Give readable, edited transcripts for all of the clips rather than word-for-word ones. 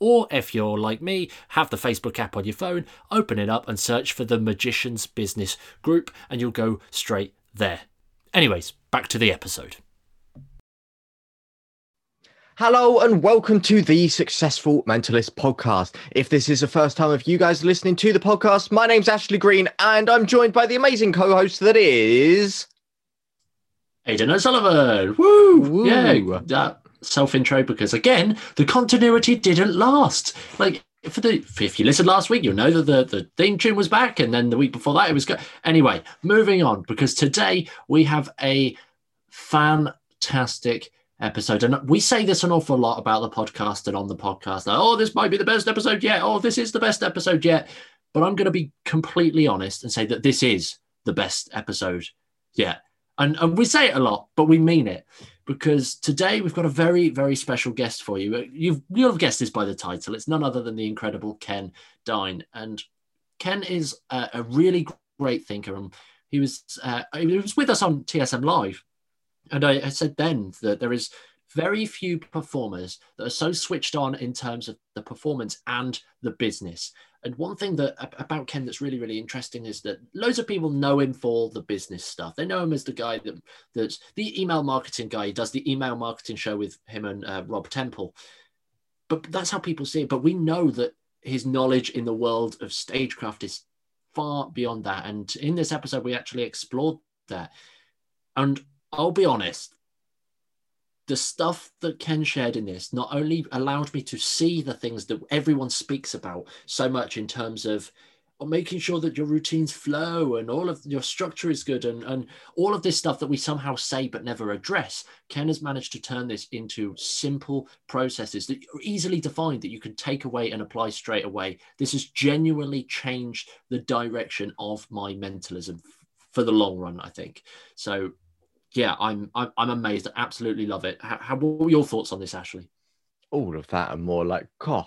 Or if you're like me, have the Facebook app on your phone, open it up and search for The Magician's Business Group and you'll go straight there. Anyways, back to the episode. Hello and welcome to the Successful Mentalist podcast. If this is the first time of you guys listening to the podcast, my name's Ashley Green and I'm joined by the amazing co-host that is... Aidan O'Sullivan. Woo! Woo. Yeah, that self-intro, because again the continuity didn't last. Like if you listened last week, you'll know that the theme tune was back, and then the week before that it was anyway, moving on, because today we have a fantastic episode. And we say this an awful lot about the podcast and on the podcast, like, oh, this might be the best episode yet, oh, this is the best episode yet. But I'm going to be completely honest and say that this is the best episode yet. And we say it a lot, but we mean it, because today we've got a very, very special guest for you. You'll have guessed this by the title. It's none other than the incredible Ken Dyne. And Ken is a really great thinker. And he was with us on TSM Live. And I said then that there is very few performers that are so switched on in terms of the performance and the business. And one thing that about Ken that's really, really interesting is that loads of people know him for the business stuff. They know him as the guy that's the email marketing guy. He does the email marketing show with him and Rob Temple. But that's how people see it. But we know that his knowledge in the world of stagecraft is far beyond that. And in this episode, we actually explored that. And I'll be honest, the stuff that Ken shared in this not only allowed me to see the things that everyone speaks about so much in terms of making sure that your routines flow and all of your structure is good and all of this stuff that we somehow say but never address. Ken has managed to turn this into simple processes that are easily defined, that you can take away and apply straight away. This has genuinely changed the direction of my mentalism for the long run, I think. So yeah, I'm amazed. I absolutely love it. What were your thoughts on this, Ashley? All of that and more. Like, God,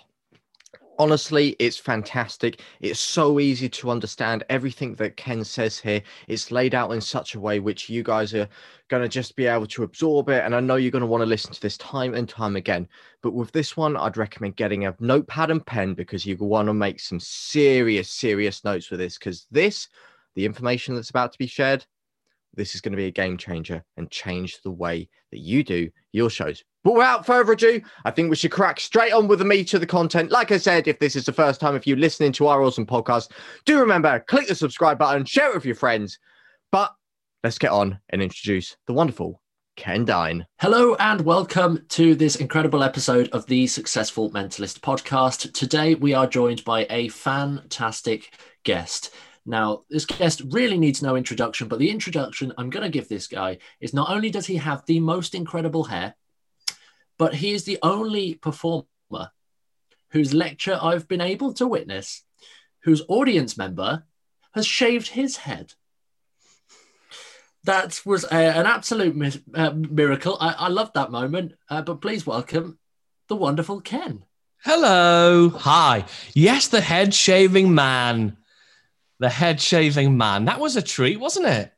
honestly, it's fantastic. It's so easy to understand everything that Ken says here. It's laid out in such a way which you guys are going to just be able to absorb it. And I know you're going to want to listen to this time and time again. But with this one, I'd recommend getting a notepad and pen, because you want to make some serious, serious notes with this. Because the information that's about to be shared, this is going to be a game changer and change the way that you do your shows. But without further ado, I think we should crack straight on with the meat of the content. Like I said, if this is the first time of you listening to our awesome podcast, do remember, click the subscribe button, share it with your friends. But let's get on and introduce the wonderful Ken Dyne. Hello and welcome to this incredible episode of the Successful Mentalist podcast. Today, we are joined by a fantastic guest. Now, this guest really needs no introduction, but the introduction I'm going to give this guy is not only does he have the most incredible hair, but he is the only performer whose lecture I've been able to witness, whose audience member has shaved his head. That was an absolute miracle. I loved that moment, but please welcome the wonderful Ken. Hello. Hi. Yes, the head shaving man. The head shaving man. That was a treat, wasn't it?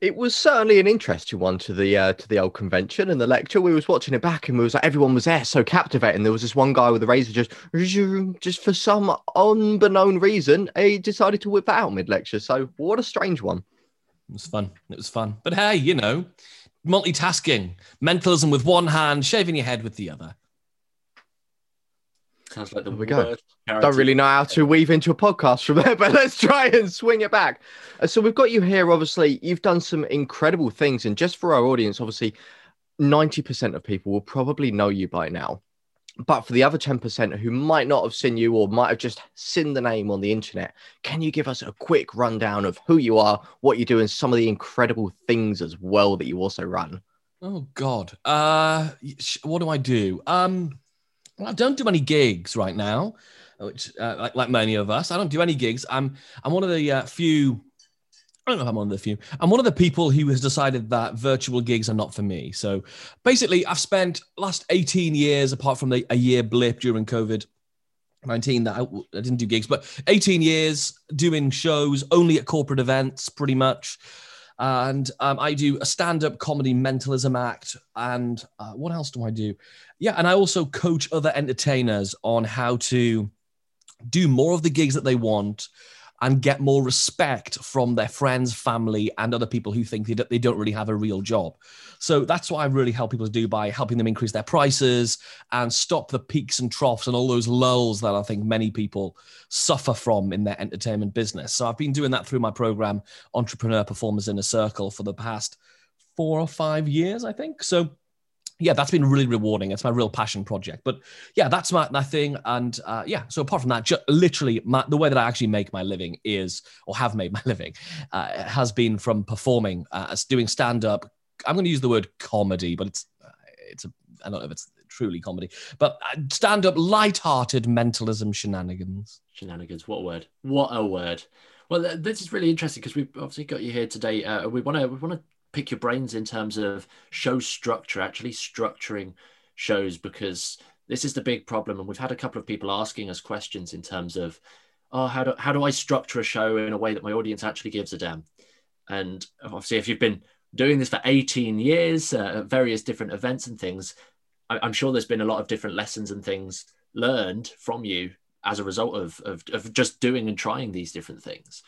It was certainly an interesting one to the old convention and the lecture. We was watching it back and we was like, everyone was there, so captivating. There was this one guy with a razor just for some unbeknown reason, he decided to whip that out mid-lecture. So what a strange one. It was fun. But hey, you know, multitasking, mentalism with one hand, shaving your head with the other. Sounds like the worst character. Don't really know how to weave into a podcast from there, but let's try and swing it back. So we've got you here, obviously. You've done some incredible things. And just for our audience, obviously, 90% of people will probably know you by now. But for the other 10% who might not have seen you or might have just seen the name on the internet, can you give us a quick rundown of who you are, what you do, and some of the incredible things as well that you also run? Oh, God. What do I do? Well, I don't do any gigs right now. which like many of us, I don't do any gigs. I'm one of the few. I don't know if I'm on the few. I'm one of the people who has decided that virtual gigs are not for me. So basically, I've spent last 18 years, apart from a year blip during COVID-19 that I didn't do gigs, but 18 years doing shows only at corporate events, pretty much. And I do a stand-up comedy mentalism act. And what else do I do? Yeah, and I also coach other entertainers on how to do more of the gigs that they want and get more respect from their friends, family, and other people who think they don't really have a real job. So that's what I really help people do by helping them increase their prices and stop the peaks and troughs and all those lulls that I think many people suffer from in their entertainment business. So I've been doing that through my program, Entrepreneur Performers Inner Circle, for the past 4 or 5 years, I think. So yeah, that's been really rewarding. It's my real passion project. But yeah, that's my thing. And yeah, so apart from that, literally the way that I actually make my living is, or have made my living, has been from performing, doing stand-up. I'm going to use the word comedy, but I don't know if it's truly comedy, but stand-up light-hearted mentalism shenanigans. Shenanigans, what a word. What a word. Well, this is really interesting because we've obviously got you here today. We want to pick your brains in terms of show structure, actually structuring shows, because this is the big problem. And we've had a couple of people asking us questions in terms of, oh, how do I structure a show in a way that my audience actually gives a damn? And obviously, if you've been doing this for 18 years, at various different events and things, I'm sure there's been a lot of different lessons and things learned from you as a result of just doing and trying these different things.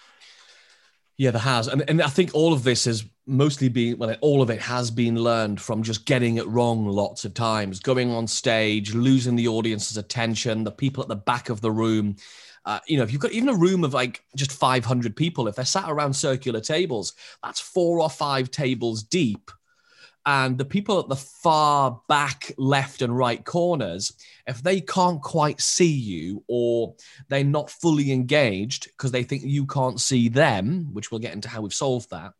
Yeah, there has. And I think all of this is mostly all of it has been learned from just getting it wrong lots of times, going on stage, losing the audience's attention, the people at the back of the room. If you've got even a room of like just 500 people, if they're sat around circular tables, that's 4 or 5 tables deep. And the people at the far back left and right corners, if they can't quite see you or they're not fully engaged because they think you can't see them, which we'll get into how we've solved that,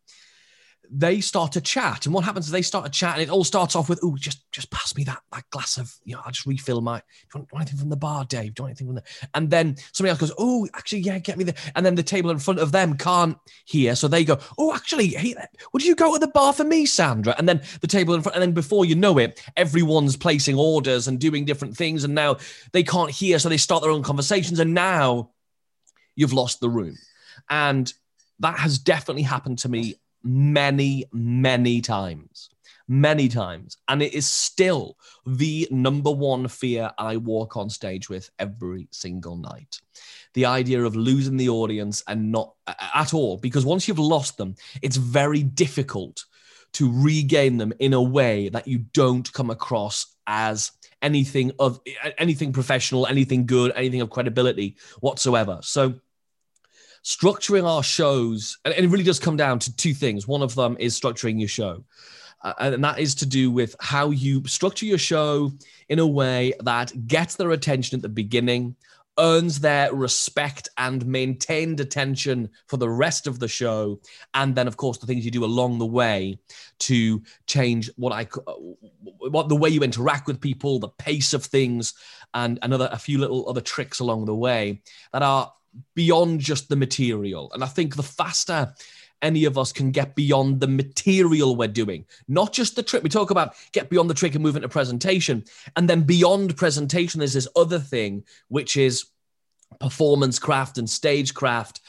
they start to chat. And what happens is they start to chat and it all starts off with, oh, just pass me that glass of, I'll just refill my, do you want anything from the bar, Dave? Do you want anything from there? And then somebody else goes, oh, actually, yeah, get me the, and then the table in front of them can't hear. So they go, oh, actually, hey, would you go to the bar for me, Sandra? And then the table in front, and then before you know it, everyone's placing orders and doing different things. And now they can't hear. So they start their own conversations. And now you've lost the room. And that has definitely happened to me many times. And it is still the number one fear I walk on stage with every single night. The idea of losing the audience, and not at all, because once you've lost them, it's very difficult to regain them in a way that you don't come across as anything professional, anything good, anything of credibility whatsoever. So structuring our shows, and it really does come down to two things. One of them is structuring your show. And that is to do with how you structure your show in a way that gets their attention at the beginning, earns their respect and maintained attention for the rest of the show. And then, of course, the things you do along the way to change the way you interact with people, the pace of things, and a few little other tricks along the way that are beyond just the material. And I think the faster any of us can get beyond the material we're doing, not just the trick. We talk about get beyond the trick and move into presentation. And then beyond presentation, there's this other thing, which is performance craft and stagecraft.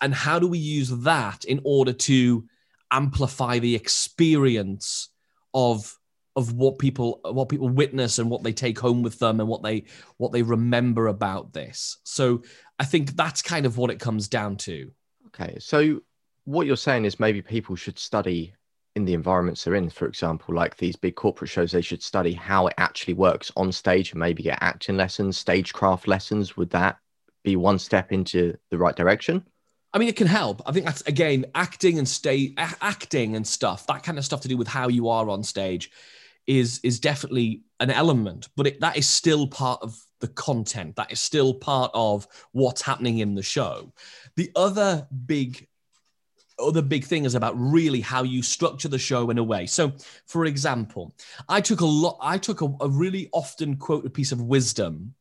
And how do we use that in order to amplify the experience of what people witness and what they take home with them and what they remember about this. So I think that's kind of what it comes down to. Okay. So what you're saying is maybe people should study in the environments they're in, for example, like these big corporate shows, they should study how it actually works on stage and maybe get acting lessons, stagecraft lessons. Would that be one step into the right direction? I mean, it can help. I think that's, again, acting and stuff, that kind of stuff to do with how you are on stage is definitely an element, but that is still part of the content. That is still part of what's happening in the show. The other big thing is about really how you structure the show in a way. So, for example, I took a really often quoted piece of wisdom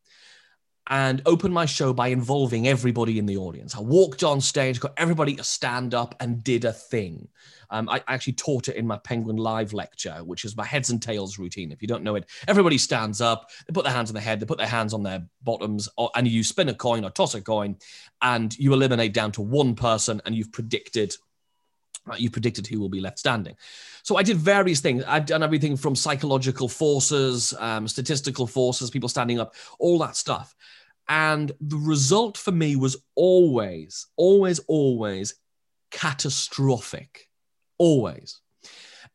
and opened my show by involving everybody in the audience. I walked on stage, got everybody to stand up and did a thing. I actually taught it in my Penguin Live lecture, which is my heads and tails routine. If you don't know it, everybody stands up, they put their hands on their head, they put their hands on their bottoms, and you spin a coin or toss a coin, and you eliminate down to one person, and you've predicted who will be left standing. So I did various things. I've done everything from psychological forces, statistical forces, people standing up, all that stuff. And the result for me was always, always, always catastrophic. Always.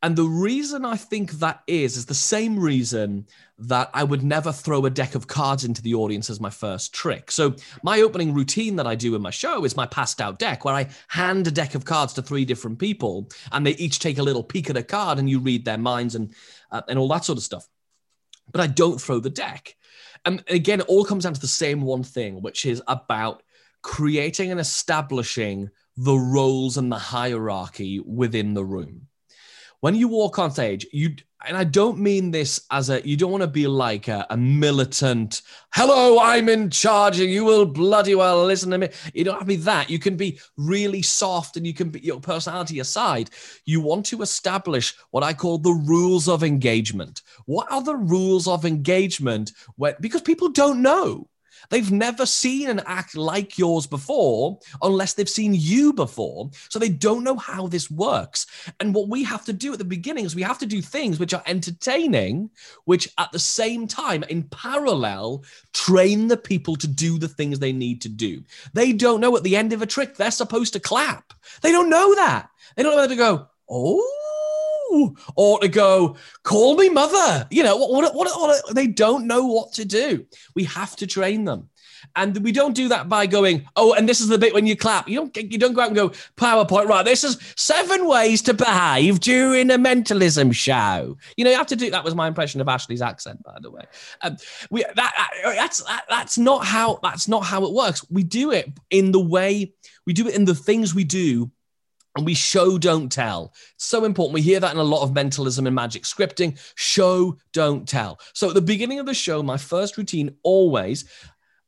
And the reason I think that is the same reason that I would never throw a deck of cards into the audience as my first trick. So my opening routine that I do in my show is my passed out deck, where I hand a deck of cards to three different people and they each take a little peek at a card and you read their minds and all that sort of stuff. But I don't throw the deck. And again, it all comes down to the same one thing, which is about creating and establishing the roles and the hierarchy within the room. When you walk on stage, and I don't mean this as you don't want to be like a militant, hello, I'm in charge and you will bloody well listen to me. You don't have to be that. You can be really soft and you can be your personality aside. You want to establish what I call the rules of engagement. What are the rules of engagement? Because people don't know. They've never seen an act like yours before, unless they've seen you before. So they don't know how this works. And what we have to do at the beginning is we have to do things which are entertaining, which at the same time, in parallel, train the people to do the things they need to do. They don't know at the end of a trick, they're supposed to clap. They don't know that. They don't know how to go, oh. Or to go, call me mother. You know, what they don't know what to do. We have to train them. And we don't do that by going, oh, and this is the bit when you clap. You don't go out and go, PowerPoint, right, this is 7 ways to behave during a mentalism show. You know, you have to do, that was my impression of Ashley's accent, by the way. That's not how it works. We do it in the way, we do it in the things we do. And we show, don't tell. It's so important. We hear that in a lot of mentalism and magic scripting. Show, don't tell. So at the beginning of the show, my first routine always,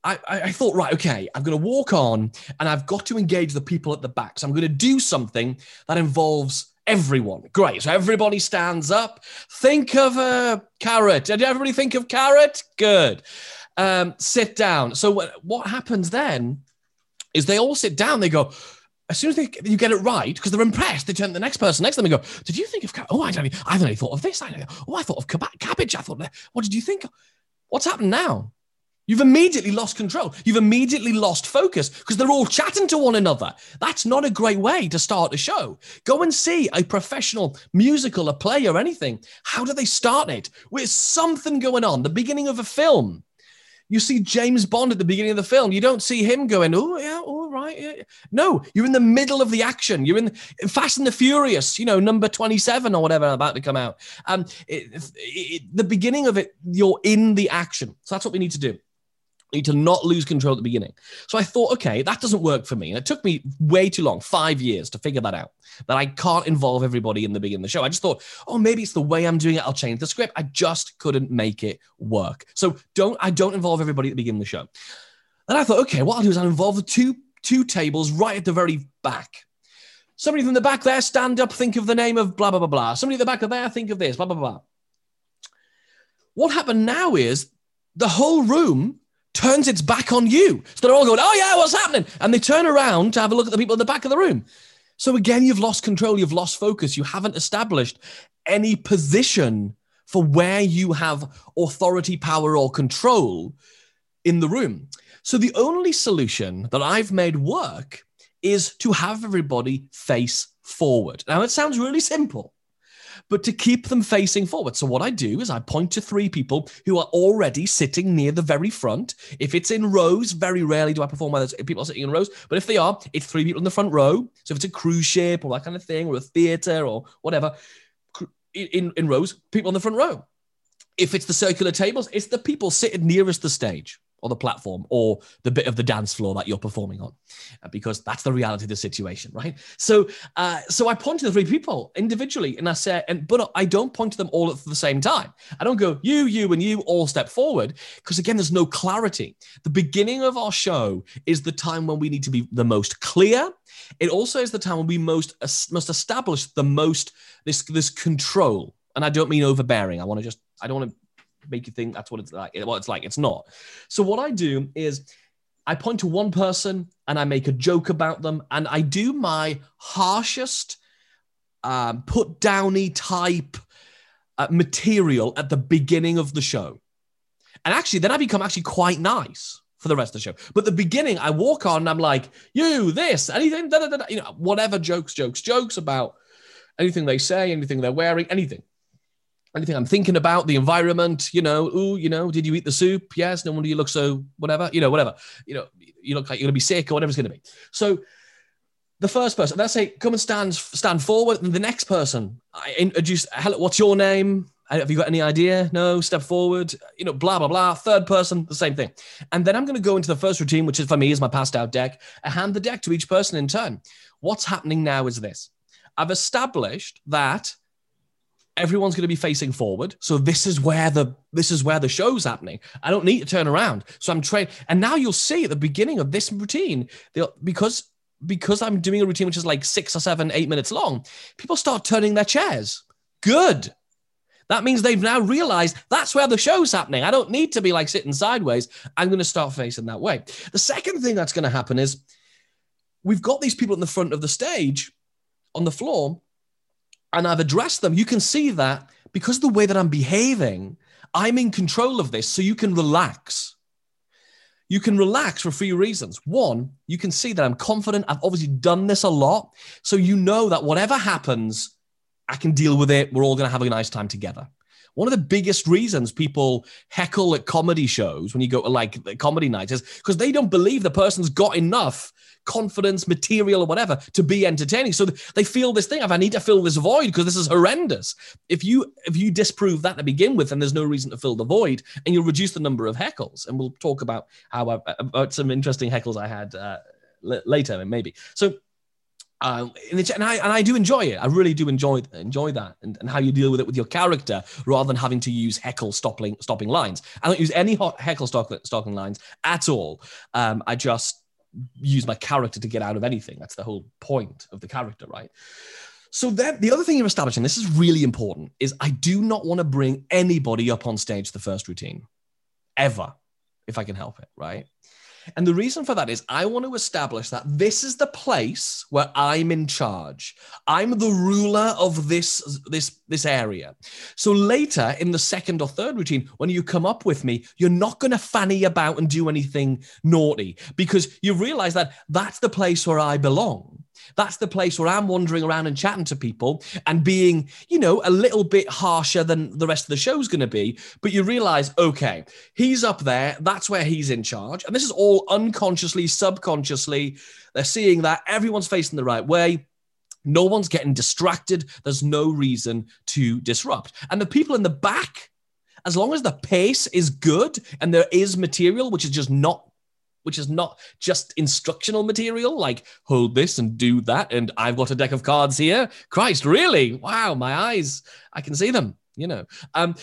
I thought, right, okay, I'm going to walk on and I've got to engage the people at the back. So I'm going to do something that involves everyone. Great. So everybody stands up. Think of a carrot. Did everybody think of carrot? Good. Sit down. So what happens then is they all sit down. They go... As soon as you get it right, because they're impressed, they turn to the next person next to them and go, did you think of cabbage? Oh, I haven't really thought of this. I thought of cabbage. I thought, what did you think? What's happened now? You've immediately lost control. You've immediately lost focus because they're all chatting to one another. That's not a great way to start a show. Go and see a professional musical, a play or anything. How do they start it? With something going on, the beginning of a film. You see James Bond at the beginning of the film. You don't see him going, oh, yeah, all right. Yeah. No, you're in the middle of the action. You're in Fast and the Furious, you know, number 27 or whatever about to come out. The beginning of it, you're in the action. So that's what we need to do. We need to not lose control at the beginning. So I thought, okay, that doesn't work for me. And it took me way too long, 5 years to figure that out, that I can't involve everybody in the beginning of the show. I just thought, oh, maybe it's the way I'm doing it. I'll change the script. I just couldn't make it work. So I don't involve everybody at the beginning of the show. Then I thought, okay, what I'll do is I'll involve the two tables right at the very back. Somebody from the back there, stand up, think of the name of blah, blah, blah, blah. Somebody at the back of there, think of this, blah, blah, blah. What happened now is the whole room turns its back on you. So they're all going, oh yeah, what's happening? And they turn around to have a look at the people at the back of the room. So again, you've lost control, you've lost focus, you haven't established any position for where you have authority, power, or control in the room. So the only solution that I've made work is to have everybody face forward. Now, it sounds really simple, but to keep them facing forward. So what I do is I point to 3 people who are already sitting near the very front. If it's in rows, very rarely do I perform where people are sitting in rows, but if they are, it's 3 people in the front row. So if it's a cruise ship or that kind of thing, or a theater or whatever, in rows, people in the front row. If it's the circular tables, it's the people sitting nearest the stage. or the platform or the bit of the dance floor that you're performing on, because that's the reality of the situation, right? So I point to the three people individually, and I say, but I don't point to them all at the same time. I don't go, you, you, and you all step forward, because again, there's no clarity. The beginning of our show is the time when we need to be the most clear. It also is the time when we must establish the most this control. And I don't mean overbearing. I don't want to make you think that's what it's like. It's not. So what I do is I point to one person and I make a joke about them, and I do my harshest, put downy type material at the beginning of the show. And actually, then I become actually quite nice for the rest of the show. But the beginning, I walk on and I'm like, you, this, anything, da, da, da, da, you know, whatever jokes about anything they say, anything they're wearing, anything I'm thinking about, the environment, you know, ooh, you know, did you eat the soup? Yes, no wonder you look so whatever, you know, you look like you're going to be sick or whatever it's going to be. So the first person, let's say, come and stand forward. And the next person, I introduce, hello, what's your name? Have you got any idea? No, step forward, you know, blah, blah, blah. Third person, the same thing. And then I'm going to go into the first routine, which is for me is my passed out deck. I hand the deck to each person in turn. What's happening now is this. I've established that everyone's going to be facing forward. So this is where the show's happening. I don't need to turn around. So I'm trained. And now you'll see at the beginning of this routine, because I'm doing a routine which is like 6 or 7, 8 minutes long, people start turning their chairs. Good. That means they've now realized that's where the show's happening. I don't need to be like sitting sideways. I'm going to start facing that way. The second thing that's going to happen is we've got these people in the front of the stage on the floor, and I've addressed them. You can see that because of the way that I'm behaving, I'm in control of this. So you can relax. You can relax for 3 reasons. One, you can see that I'm confident. I've obviously done this a lot. So you know that whatever happens, I can deal with it. We're all going to have a nice time together. One of the biggest reasons people heckle at comedy shows when you go to like comedy nights is because they don't believe the person's got enough confidence, material or whatever to be entertaining. So they feel this thing of, I need to fill this void because this is horrendous. If you disprove that to begin with, then there's no reason to fill the void, and you'll reduce the number of heckles. And we'll talk about how about some interesting heckles I had later, maybe. So And I do enjoy it. I really do enjoy that and how you deal with it with your character rather than having to use heckle stopping lines. I don't use any heckle stopping lines at all. I just use my character to get out of anything. That's the whole point of the character, right? So then the other thing you're establishing, this is really important, is I do not want to bring anybody up on stage the first routine, ever, if I can help it, right? And the reason for that is I want to establish that this is the place where I'm in charge. I'm the ruler of this area. So later in the second or third routine, when you come up with me, you're not going to fanny about and do anything naughty because you realize that that's the place where I belong. That's the place where I'm wandering around and chatting to people and being, you know, a little bit harsher than the rest of the show's going to be. But you realize, okay, he's up there. That's where he's in charge. And this is all unconsciously, subconsciously. They're seeing that everyone's facing the right way. No one's getting distracted. There's no reason to disrupt. And the people in the back, as long as the pace is good and there is material, which is not just instructional material, like hold this and do that. And I've got a deck of cards here. Christ, really? Wow. My eyes, I can see them, you know? But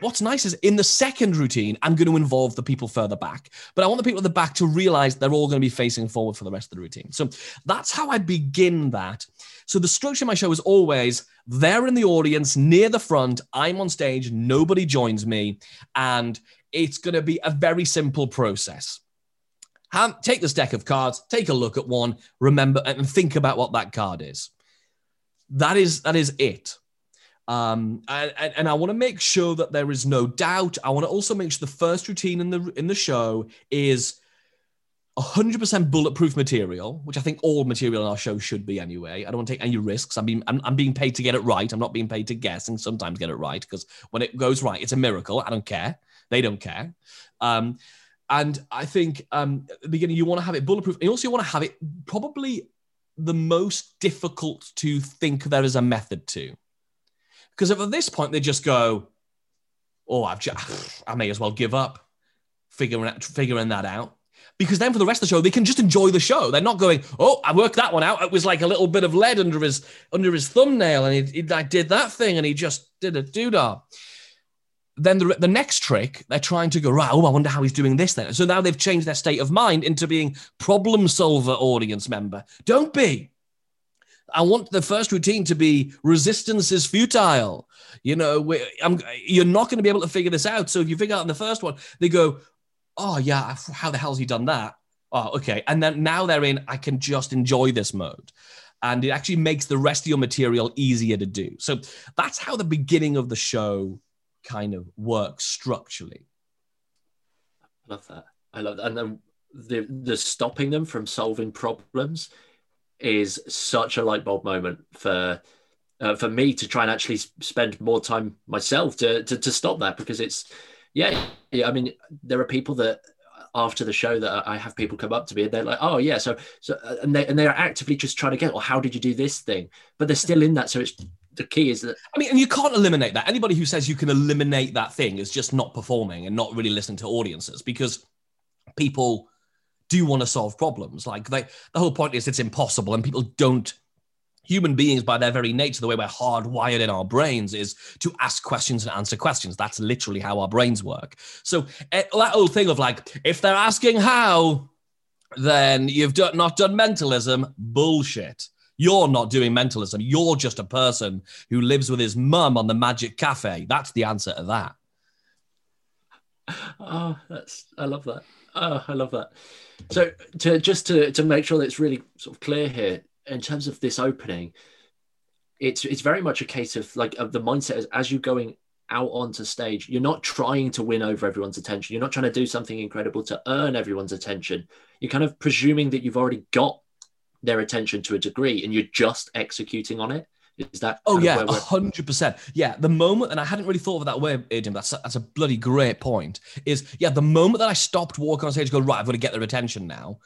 what's nice is in the second routine, I'm going to involve the people further back, but I want the people at the back to realize they're all going to be facing forward for the rest of the routine. So that's how I begin that. So the structure of my show is always there in the audience, near the front. I'm on stage. Nobody joins me. And it's going to be a very simple process. Take this deck of cards, take a look at one, remember, and think about what that card is. That is it. And I want to make sure that there is no doubt. I want to also make sure the first routine in the show is 100% bulletproof material, which I think all material in our show should be anyway. I don't want to take any risks. I'm being paid to get it right. I'm not being paid to guess and sometimes get it right because when it goes right, it's a miracle. I don't care. They don't care. And I think at the beginning, you want to have it bulletproof. And also you want to have it probably the most difficult to think there is a method to. Because if at this point, they just go, oh, I may as well give up figuring that out. Because then for the rest of the show, they can just enjoy the show. They're not going, oh, I worked that one out. It was like a little bit of lead under his thumbnail, and I did that thing, and he just did a doodah. Then the next trick, they're trying to go, right, oh, I wonder how he's doing this then. So now they've changed their state of mind into being problem solver audience member. Don't be. I want the first routine to be resistance is futile. You know, you're not going to be able to figure this out. So if you figure out in the first one, they go, oh yeah, how the hell's he done that? Oh, okay. And then now they're in, I can just enjoy this mode. And it actually makes the rest of your material easier to do. So that's how the beginning of the show kind of works structurally. I love that. And then the stopping them from solving problems is such a light bulb moment for me to try and actually spend more time myself to stop that, because it's, yeah. I mean, there are people that after the show that I have people come up to me and they're like, oh yeah. So they are actively just trying to get, well, how did you do this thing? But they're still in that. So it's, the key is that, I mean, and you can't eliminate that. Anybody who says you can eliminate that thing is just not performing and not really listening to audiences, because people do want to solve problems. Like the whole point is it's impossible, and people don't. Human beings, by their very nature, the way we're hardwired in our brains is to ask questions and answer questions. That's literally how our brains work. So that old thing of like, if they're asking how, then you've not done mentalism. Bullshit. You're not doing mentalism. You're just a person who lives with his mum on the Magic Cafe. That's the answer to that. Oh, I love that. Oh, I love that. So to make sure that it's really sort of clear here, in terms of this opening, it's very much a case of like of the mindset is, as you're going out onto stage, you're not trying to win over everyone's attention. You're not trying to do something incredible to earn everyone's attention. You're kind of presuming that you've already got their attention to a degree, and you're just executing on it. Is that? Oh yeah, 100%. Yeah, the moment, and I hadn't really thought of it that way, Aidan. That's a bloody great point. Is yeah, the moment that I stopped walking on stage, and go right, I've got to get their attention now.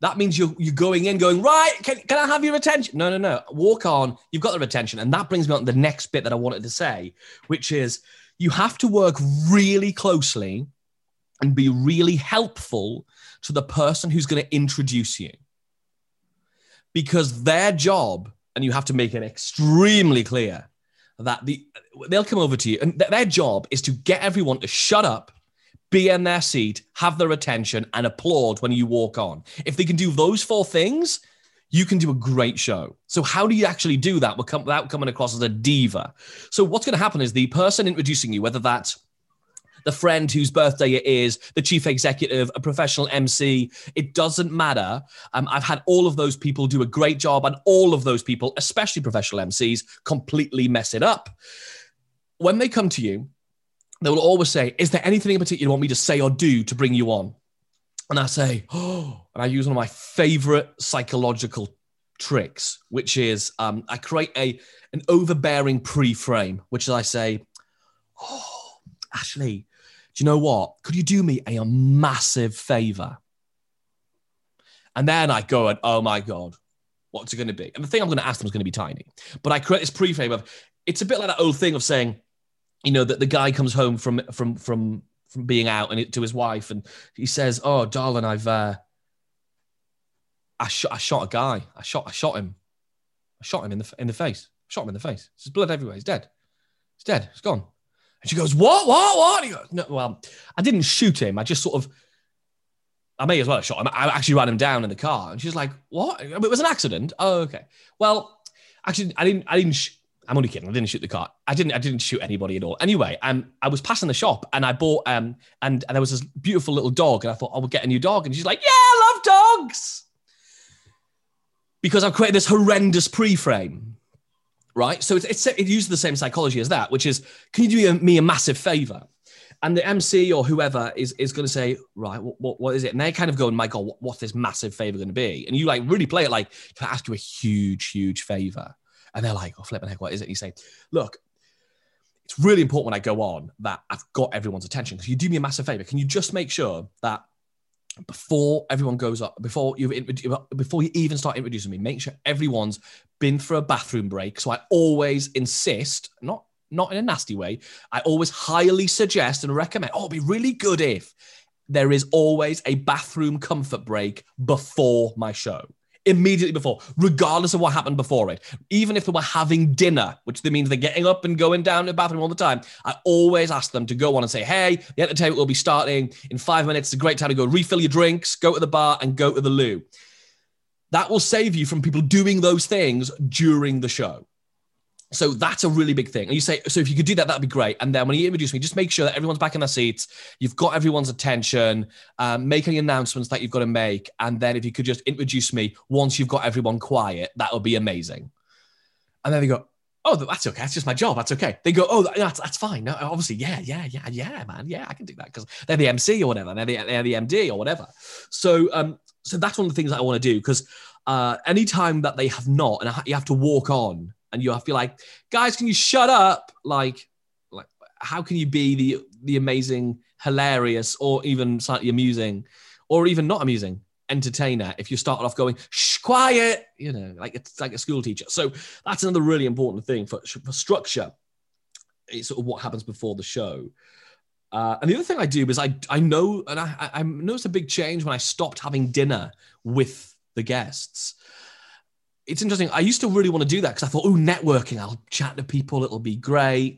That means you're going in, going, right, can I have your attention? No. Walk on. You've got their attention. And that brings me on to the next bit that I wanted to say, which is you have to work really closely and be really helpful to the person who's going to introduce you. Because their job, and you have to make it extremely clear, that they'll come over to you, and their job is to get everyone to shut up, be in their seat, have their attention, and applaud when you walk on. If they can do those four things, you can do a great show. So how do you actually do that without coming across as a diva? So what's going to happen is the person introducing you, whether that's the friend whose birthday it is, the chief executive, a professional MC, it doesn't matter. I've had all of those people do a great job, and all of those people, especially professional MCs, completely mess it up. When they come to you, they will always say, is there anything in particular you want me to say or do to bring you on? And I say, oh, and I use one of my favorite psychological tricks, which is I create an overbearing pre-frame, which is I say, oh, Ashley, do you know what? Could you do me a massive favor? And then I go, and oh my God, what's it going to be? And the thing I'm going to ask them is going to be tiny. But I create this pre-frame of, it's a bit like that old thing of saying, you know, that the guy comes home from being out and to his wife, and he says, "Oh, darling, I shot a guy. I shot him. I shot him in the face. I shot him in the face. There's blood everywhere. He's dead. He's dead. He's gone." And she goes, "What?" He goes, "No, well, I didn't shoot him. I just sort of, I may as well have shot him. I actually ran him down in the car." And she's like, "What? It was an accident." "Oh, okay. Well, actually, I didn't." I'm only kidding. I didn't shoot the car. I didn't shoot anybody at all. Anyway, I was passing the shop and I bought and there was this beautiful little dog, and I thought I would get a new dog. And she's like, "Yeah, I love dogs," because I've created this horrendous pre-frame, right? So it uses the same psychology as that, which is, can you do me a massive favor? And the MC or whoever is going to say, right, what is it? And they're kind of going, my God, what's this massive favor going to be? And you like really play it like, can I ask you a huge, huge favor? And they're like, oh, flipping heck, what is it? And you say, look, it's really important when I go on that I've got everyone's attention. Because you do me a massive favor. Can you just make sure that before everyone goes up, before you even start introducing me, make sure everyone's been for a bathroom break. So I always insist, not not in a nasty way, I always highly suggest and recommend, oh, it'd be really good if there is always a bathroom comfort break before my show. Immediately before, regardless of what happened before it. Even if they were having dinner, which means they're getting up and going down to the bathroom all the time, I always ask them to go on and say, hey, the entertainment will be starting in 5 minutes. It's a great time to go refill your drinks, go to the bar and go to the loo. That will save you from people doing those things during the show. So that's a really big thing. And you say, so if you could do that, that'd be great. And then when you introduce me, just make sure that everyone's back in their seats. You've got everyone's attention, make any announcements that you've got to make. And then if you could just introduce me once you've got everyone quiet, that would be amazing. And then they go, oh, that's okay. That's just my job. That's okay. They go, oh, that's fine. No, obviously, yeah, man. Yeah, I can do that because they're the MC or whatever. They're the MD or whatever. So that's one of the things that I want to do because anytime that they have not, and you have to walk on, and you have to be like, guys, can you shut up? Like, how can you be the amazing, hilarious, or even slightly amusing, or even not amusing entertainer if you start off going, shh, quiet, you know, like it's like a school teacher. So that's another really important thing for structure. It's sort of what happens before the show. And the other thing I do is I noticed a big change when I stopped having dinner with the guests. It's interesting. I used to really want to do that because I thought, oh, networking, I'll chat to people. It'll be great.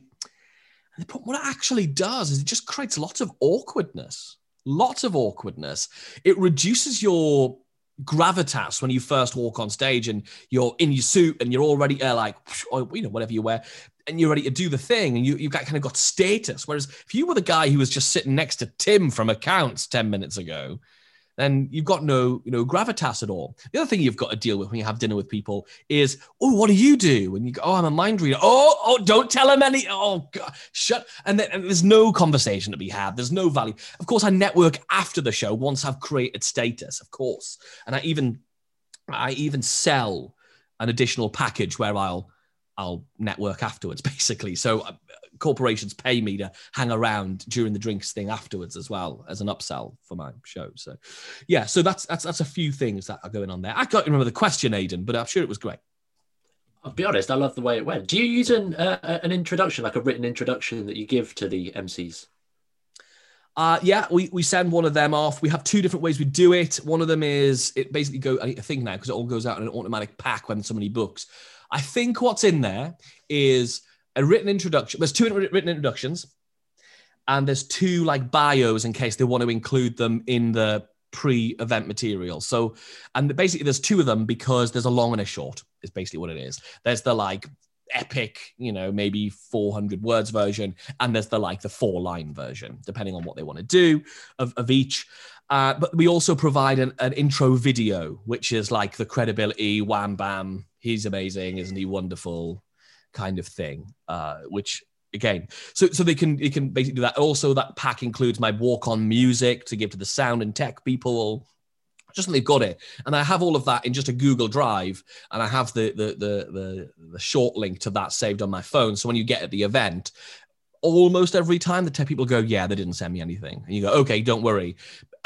And the problem, what it actually does is it just creates lots of awkwardness, It reduces your gravitas when you first walk on stage and you're in your suit and you're all ready to like, or, you know, whatever you wear, and you're ready to do the thing. And you've got, kind of got status. Whereas if you were the guy who was just sitting next to Tim from accounts 10 minutes ago, then you've got no, gravitas at all. The other thing you've got to deal with when you have dinner with people is, oh, what do you do? And you go, oh, I'm a mind reader. Oh, don't tell them any. Oh, God, shut. And there's no conversation to be had. There's no value. Of course, I network after the show once I've created status, of course. And I even sell an additional package where I'll network afterwards, basically. So corporations pay me to hang around during the drinks thing afterwards as well as an upsell for my show. So yeah, so that's a few things that are going on there. I can't remember the question, Aidan, but I'm sure it was great. I'll be honest, I love the way it went. Do you use an introduction, like a written introduction that you give to the MCs? Yeah, we send one of them off. We have two different ways we do it. One of them is, it basically goes, I need to think now because it all goes out in an automatic pack when somebody books. I think what's in there is a written introduction. There's two written introductions and there's two like bios in case they want to include them in the pre-event material. So, and basically there's two of them because there's a long and a short is basically what it is. There's the like epic, maybe 400 words version. And there's the like the 4-line version, depending on what they want to do of each. But we also provide an intro video, which is like the credibility, wham, bam, he's amazing, isn't he wonderful, kind of thing, which again, so they can basically do that. Also, that pack includes my walk-on music to give to the sound and tech people, just so they've got it. And I have all of that in just a Google Drive, and I have the short link to that saved on my phone. So when you get at the event, almost every time the tech people go, yeah, they didn't send me anything, and you go, okay, don't worry,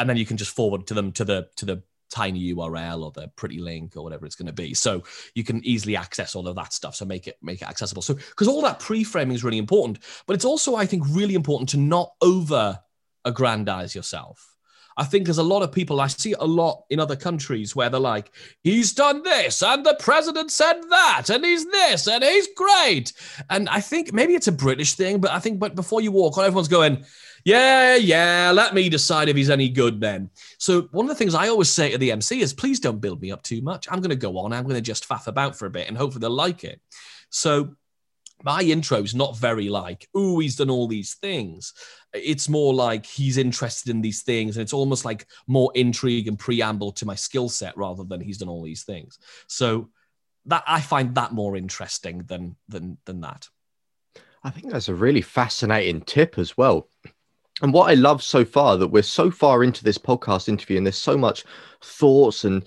and then you can just forward to them to the tiny URL or the pretty link or whatever it's going to be. So you can easily access all of that stuff. So make it accessible. So, because all that pre-framing is really important, but it's also, I think, really important to not over-aggrandize yourself. I think there's a lot of people, I see a lot in other countries where they're like, he's done this and the president said that and he's this and he's great. And I think maybe it's a British thing, but before you walk on, everyone's going, yeah, let me decide if he's any good then. So one of the things I always say to the MC is, please don't build me up too much. I'm going to go on. I'm going to just faff about for a bit and hopefully they'll like it. So my intro is not very like, ooh, he's done all these things. It's more like he's interested in these things. And it's almost like more intrigue and preamble to my skill set rather than he's done all these things. So that I find that more interesting than that. I think that's a really fascinating tip as well. And what I love so far, that we're so far into this podcast interview and there's so much thoughts and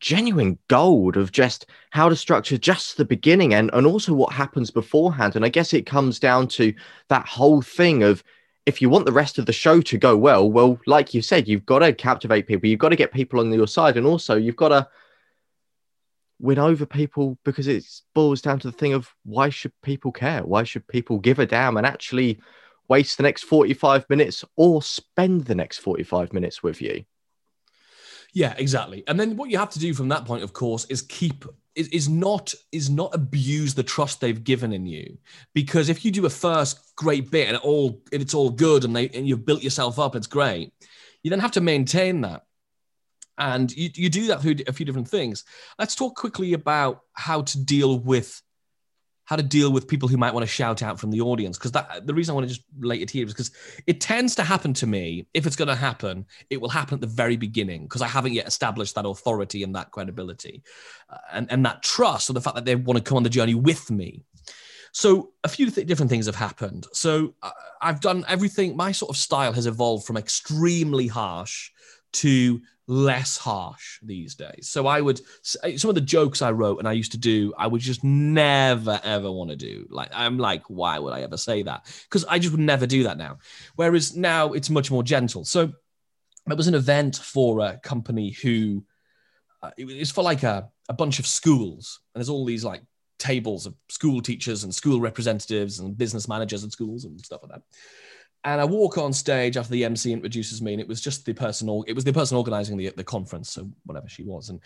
genuine gold of just how to structure just the beginning and also what happens beforehand. And I guess it comes down to that whole thing of, if you want the rest of the show to go well, like you said, you've got to captivate people. You've got to get people on your side. And also you've got to win over people, because it boils down to the thing of, why should people care? Why should people give a damn and actually waste the next 45 minutes or spend the next 45 minutes with you? Yeah, exactly. And then what you have to do from that point, of course, is not abuse the trust they've given in you. Because if you do a first great bit and it's all good and you've built yourself up, it's great, you then have to maintain that. And you do that through a few different things. Let's talk quickly about how to deal with people who might want to shout out from the audience. Because the reason I want to just relate it here is because it tends to happen to me. If it's going to happen, it will happen at the very beginning, because I haven't yet established that authority and that credibility and that trust, or the fact that they want to come on the journey with me. So a few different things have happened. So I've done everything. My sort of style has evolved from extremely harsh to less harsh these days. So some of the jokes I wrote and I used to do, I would just never, ever want to do. Like, I'm like, why would I ever say that? Because I just would never do that now. Whereas now it's much more gentle. So it was an event for a company who, it's for like a bunch of schools. And there's all these like tables of school teachers and school representatives and business managers at schools and stuff like that. And I walk on stage after the MC introduces me, and it was just the person organizing the conference, so whatever she was. And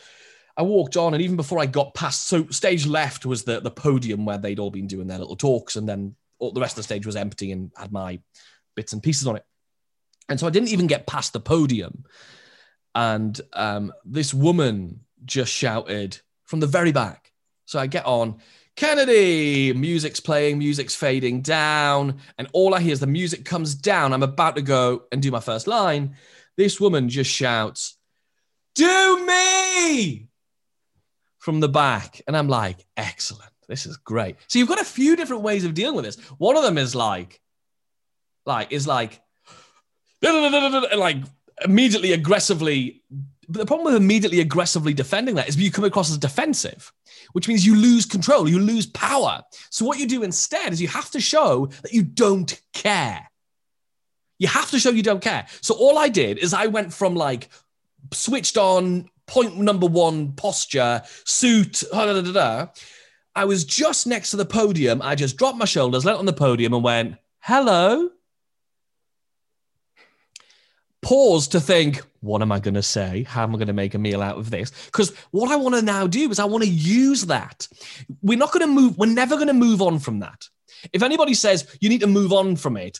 I walked on, and even before I got past, so stage left was the podium where they'd all been doing their little talks, and then all the rest of the stage was empty and had my bits and pieces on it. And so I didn't even get past the podium. And this woman just shouted from the very back. So I get on, Kennedy, music's playing, music's fading down. And all I hear is the music comes down. I'm about to go and do my first line. This woman just shouts, "Do me!" from the back. And I'm like, excellent. This is great. So you've got a few different ways of dealing with this. One of them is like immediately aggressively. But the problem with immediately aggressively defending that is you come across as defensive, which means you lose control, you lose power. So what you do instead is you have to show that you don't care. You have to show you don't care. So all I did is I went from like switched on, point number one posture, suit, I was just next to the podium. I just dropped my shoulders, leant on the podium and went, "Hello." Pause to think, what am I going to say? How am I going to make a meal out of this? Because what I want to now do is I want to use that. We're not going to move. We're never going to move on from that. If anybody says you need to move on from it,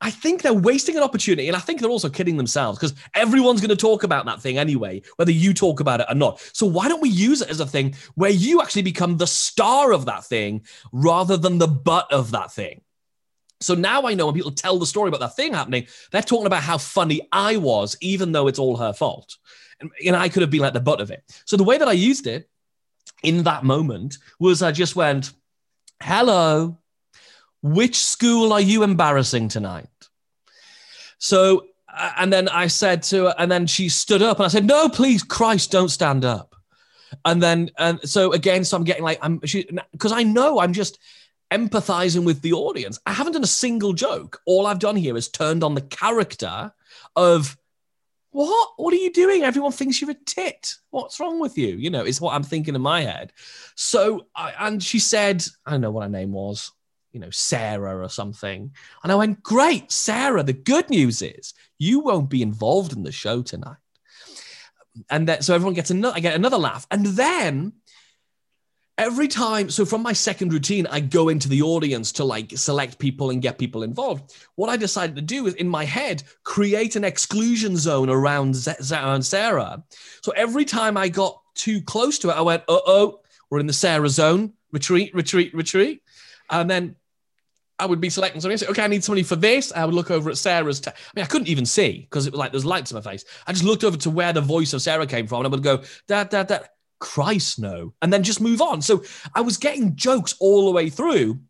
I think they're wasting an opportunity. And I think they're also kidding themselves, because everyone's going to talk about that thing anyway, whether you talk about it or not. So why don't we use it as a thing where you actually become the star of that thing rather than the butt of that thing? So now I know when people tell the story about that thing happening, they're talking about how funny I was, even though it's all her fault. And I could have been like the butt of it. So the way that I used it in that moment was I just went, "Hello, which school are you embarrassing tonight?" So, and then I said to her, and then she stood up and I said, "No, please, Christ, don't stand up." And so I'm getting like, because I know I'm just empathizing with the audience. I haven't done a single joke. All I've done here is turned on the character of, what are you doing? Everyone thinks you're a tit. What's wrong with you? You know, it's what I'm thinking in my head. So, and she said, I don't know what her name was, Sarah or something. And I went, "Great, Sarah, the good news is you won't be involved in the show tonight." And that, so everyone gets I get another laugh. And then every time, so from my second routine, I go into the audience to like select people and get people involved. What I decided to do is, in my head, create an exclusion zone around Sarah. So every time I got too close to it, I went, "Uh-oh, we're in the Sarah zone. Retreat, retreat, retreat." And then I would be selecting somebody. So, okay, I need somebody for this. I would look over at Sarah's. I couldn't even see because it was like there's lights in my face. I just looked over to where the voice of Sarah came from, and I would go, "Da, da, da. Christ, no," and then just move on. So I was getting jokes all the way through,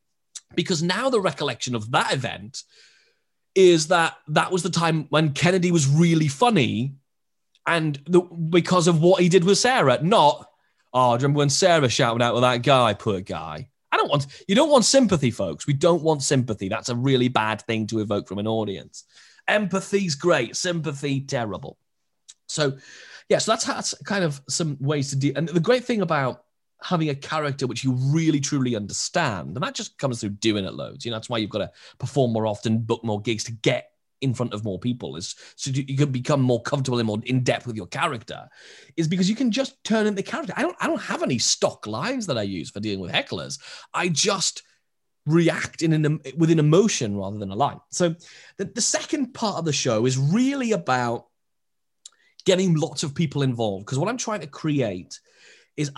because now the recollection of that event is that was the time when Kennedy was really funny, and because of what he did with Sarah, not, "Oh, do you remember when Sarah shouted out with that guy? Poor guy." You don't want sympathy, folks. We don't want sympathy. That's a really bad thing to evoke from an audience. Empathy's great. Sympathy, terrible. So yeah, so that's kind of some ways to deal. And the great thing about having a character which you really truly understand, and that just comes through doing it loads. You know, that's why you've got to perform more often, book more gigs to get in front of more people, is so you can become more comfortable and more in depth with your character, is because you can just turn in the character. I don't have any stock lines that I use for dealing with hecklers. I just react within emotion rather than a line. So the second part of the show is really about getting lots of people involved, because what I'm trying to create is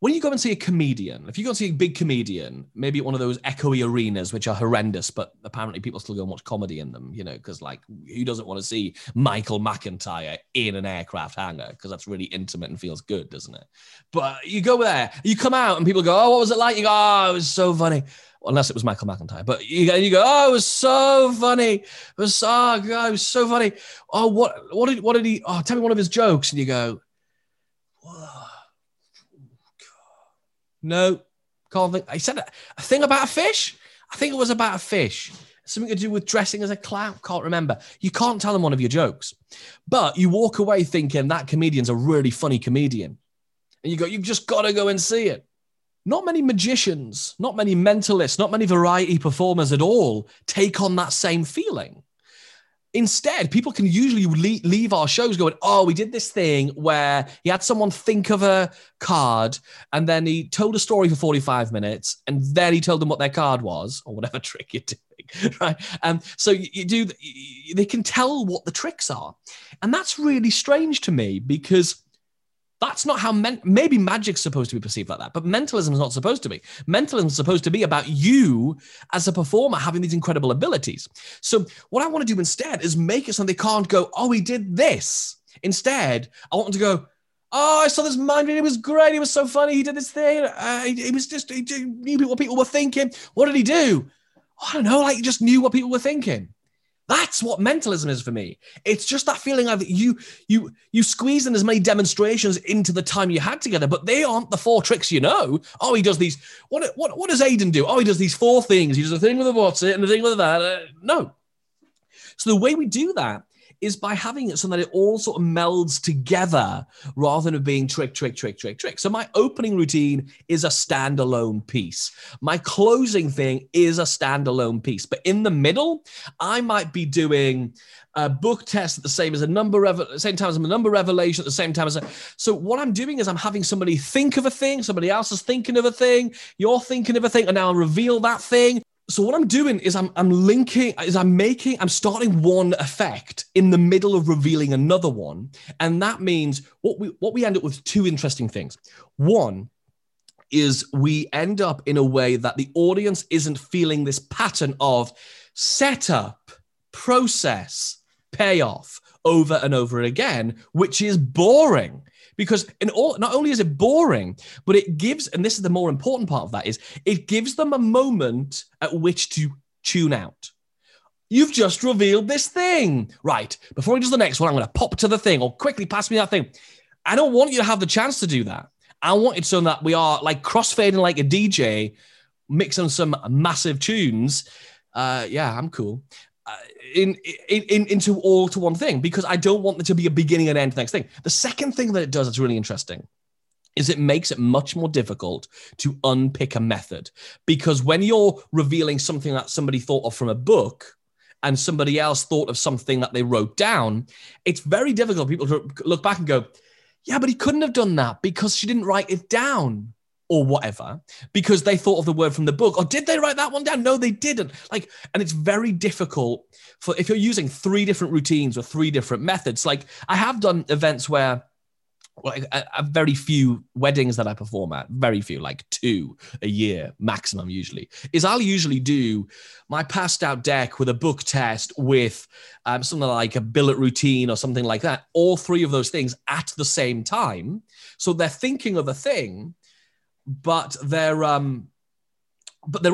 when you go and see a comedian, if you go and see a big comedian, maybe one of those echoey arenas, which are horrendous, but apparently people still go and watch comedy in them, you know, because like, who doesn't want to see Michael McIntyre in an aircraft hangar? Because that's really intimate and feels good, doesn't it? But you go there, you come out and people go, oh, what was it like? You go, oh, it was so funny. Unless it was Michael McIntyre, but you go, oh, it was so funny. It was so, oh, God, it was so funny. Oh, what did he, oh, tell me one of his jokes. And you go, whoa. No, can't think. I said a thing about a fish. I think it was about a fish. Something to do with dressing as a clown. Can't remember. You can't tell them one of your jokes, but you walk away thinking that comedian's a really funny comedian. And you go, you've just got to go and see it. Not many magicians, not many mentalists, not many variety performers at all take on that same feeling. Instead, people can usually leave our shows going, oh, we did this thing where he had someone think of a card and then he told a story for 45 minutes and then he told them what their card was, or whatever trick you're doing, right? So they can tell what the tricks are. And that's really strange to me, because that's not how, maybe magic's supposed to be perceived like that, but mentalism is not supposed to be. Mentalism is supposed to be about you as a performer having these incredible abilities. So what I want to do instead is make it so they can't go, oh, he did this. Instead, I want them to go, oh, I saw this mind reading. It was great. He was so funny. He did this thing. He knew what people were thinking. What did he do? Oh, I don't know. Like, he just knew what people were thinking. That's what mentalism is for me. It's just that feeling of you squeeze in as many demonstrations into the time you had together, but they aren't the four tricks you know. Oh, he does these. What does Aidan do? Oh, he does these four things. He does a thing with a what's it and a thing with that. No. So the way we do that is by having it so that it all sort of melds together rather than it being trick, trick, trick, trick, trick. So my opening routine is a standalone piece. My closing thing is a standalone piece. But in the middle, I might be doing a book test at the same as a number revelation at the same time as a... So what I'm doing is I'm having somebody think of a thing, somebody else is thinking of a thing, you're thinking of a thing, and now I'll reveal that thing. So what I'm doing is I'm starting one effect in the middle of revealing another one. And that means what we end up with two interesting things. One is we end up in a way that the audience isn't feeling this pattern of setup, process, payoff over and over again, which is boring. Because not only is it boring, but it gives, and this is the more important part of that, is it gives them a moment at which to tune out. You've just revealed this thing. Right, before he does the next one, I'm going to pop to the thing, or quickly pass me that thing. I don't want you to have the chance to do that. I want it so that we are like crossfading like a DJ, mixing some massive tunes. Yeah, I'm cool. Into all to one thing, because I don't want there to be a beginning and end to the next thing. The second thing that it does that's really interesting is it makes it much more difficult to unpick a method, because when you're revealing something that somebody thought of from a book and somebody else thought of something that they wrote down, it's very difficult for people to look back and go, yeah, but he couldn't have done that because she didn't write it down, or whatever, because they thought of the word from the book. Or did they write that one down? No, they didn't. Like, and it's very difficult for, if you're using three different routines or three different methods. Like, I have done events where, like, very few weddings that I perform at, very few, like 2 a year maximum usually, is I'll usually do my passed out deck with a book test with something like a billet routine or something like that, all three of those things at the same time. So they're thinking of a thing, but they're all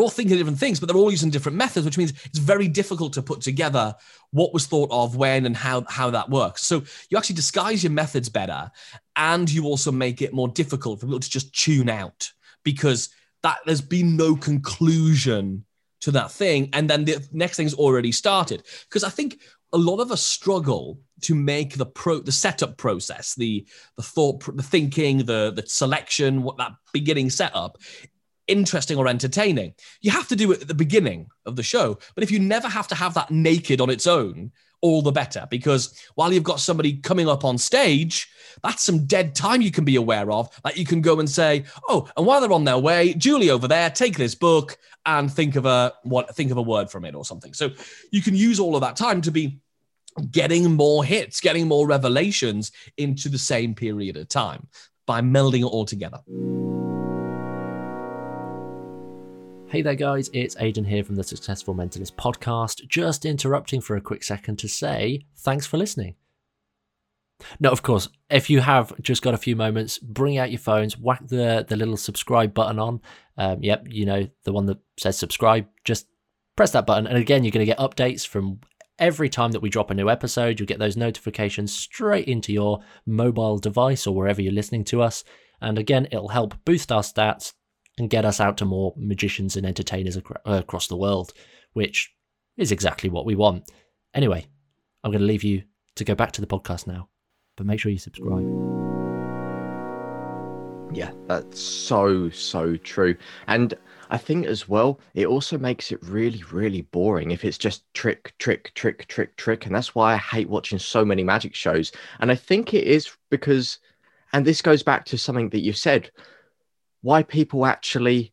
thinking different things, but they're all using different methods, which means it's very difficult to put together what was thought of when and how that works. So you actually disguise your methods better, and you also make it more difficult for people to just tune out, because that there's been no conclusion to that thing, and then the next thing's already started. Because I think a lot of us struggle to make the setup process, the thought, the thinking, the selection, what that beginning setup, interesting or entertaining. You have to do it at the beginning of the show, but if you never have to have that naked on its own, all the better, because while you've got somebody coming up on stage, that's some dead time you can be aware of that you can go and say, oh, and while they're on their way, Julie over there, take this book and think of a word from it or something. So you can use all of that time to be getting more hits, getting more revelations into the same period of time by melding it all together. Hey there guys, it's Aidan here from the Successful Mentalist podcast, just interrupting for a quick second to say thanks for listening. Now, of course, if you have just got a few moments, bring out your phones, whack the little subscribe button on. Yep, you know, the one that says subscribe, just press that button. And again, you're going to get updates from every time that we drop a new episode. You'll get those notifications straight into your mobile device or wherever you're listening to us. And again, it'll help boost our stats and get us out to more magicians and entertainers across the world, which is exactly what we want. Anyway, I'm going to leave you to go back to the podcast now, but make sure you subscribe. Yeah, that's so true. And I think as well, it also makes it really, really boring if it's just trick. And that's why I hate watching so many magic shows. And I think it is because, and this goes back to something that you said, why people actually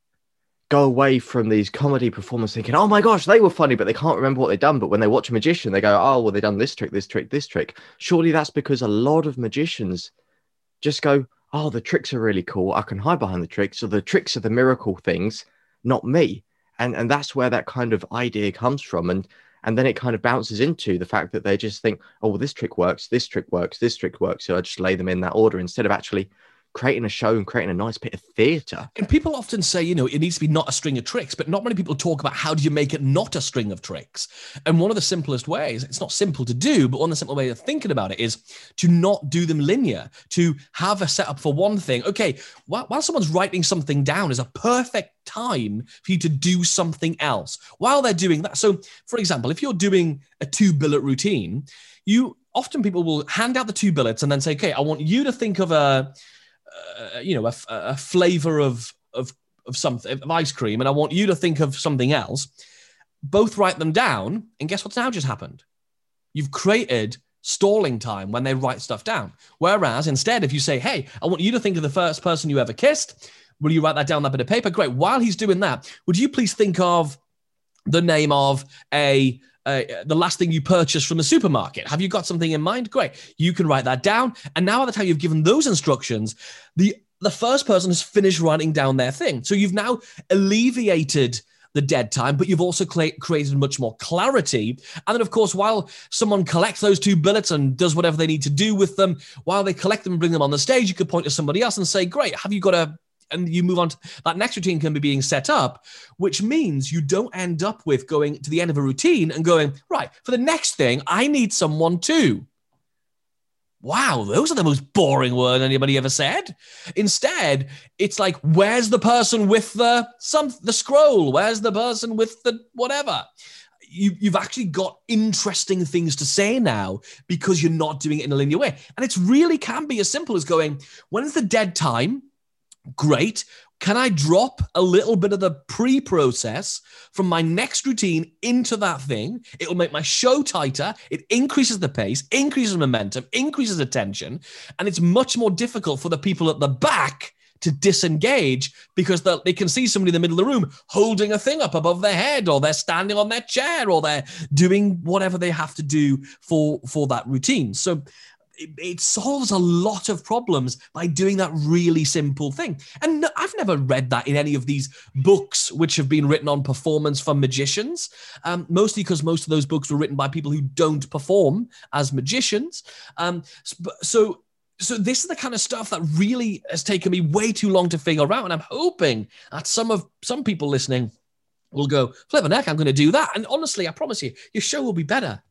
go away from these comedy performances thinking, oh my gosh, they were funny, but they can't remember what they've done. But when they watch a magician, they go, oh, well, they've done this trick. Surely that's because a lot of magicians just go, oh, the tricks are really cool. I can hide behind the tricks. So the tricks are the miracle things, not me. And that's where that kind of idea comes from. And then it kind of bounces into the fact that they just think, oh, well, this trick works. So I just lay them in that order instead of actually creating a show and creating a nice bit of theatre. And people often say, you know, it needs to be not a string of tricks, but not many people talk about how do you make it not a string of tricks. And one of the simplest ways, it's not simple to do, but one of the simple ways of thinking about it is to not do them linear, to have a setup for one thing. Okay, while someone's writing something down is a perfect time for you to do something else while they're doing that. So, for example, if you're doing a 2-billet routine, often people will hand out the 2 billets and then say, okay, I want you to think of a flavor of something, of ice cream, and I want you to think of something else. Both write them down, and guess what's now just happened? You've created stalling time when they write stuff down. Whereas instead, if you say, hey, I want you to think of the first person you ever kissed, will you write that down on that bit of paper? Great. While he's doing that, would you please think of the name of the last thing you purchased from the supermarket? Have you got something in mind? Great. You can write that down. And now at the time you've given those instructions, the first person has finished writing down their thing. So you've now alleviated the dead time, but you've also created much more clarity. And then, of course, while someone collects those 2 billets and does whatever they need to do with them, while they collect them and bring them on the stage, you could point to somebody else and say, great, have you got and you move on to that next routine can be being set up, which means you don't end up with going to the end of a routine and going, right, for the next thing, I need someone too. Wow, those are the most boring words anybody ever said. Instead, it's like, where's the person with the scroll? Where's the person with the whatever? You've actually got interesting things to say now because you're not doing it in a linear way. And it really can be as simple as going, when's the dead time? Great. Can I drop a little bit of the pre-process from my next routine into that thing? It'll make my show tighter. It increases the pace, increases momentum, increases attention. And it's much more difficult for the people at the back to disengage because they can see somebody in the middle of the room holding a thing up above their head, or they're standing on their chair, or they're doing whatever they have to do for that routine. So it solves a lot of problems by doing that really simple thing. And no, I've never read that in any of these books which have been written on performance for magicians, mostly because most of those books were written by people who don't perform as magicians. So this is the kind of stuff that really has taken me way too long to figure out. And I'm hoping that some people listening will go, flip a neck, I'm going to do that. And honestly, I promise you, your show will be better.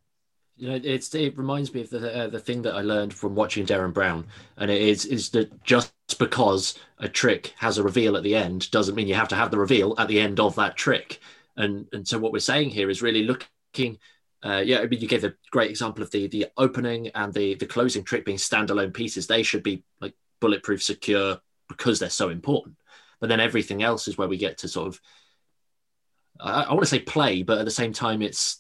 You know, it reminds me of the thing that I learned from watching Darren Brown, and it is that just because a trick has a reveal at the end doesn't mean you have to have the reveal at the end of that trick. And so what we're saying here is really looking yeah, I mean, you gave a great example of the opening and the closing trick being standalone pieces. They should be like bulletproof, secure, because they're so important. But then everything else is where we get to sort of, I want to say play, but at the same time, it's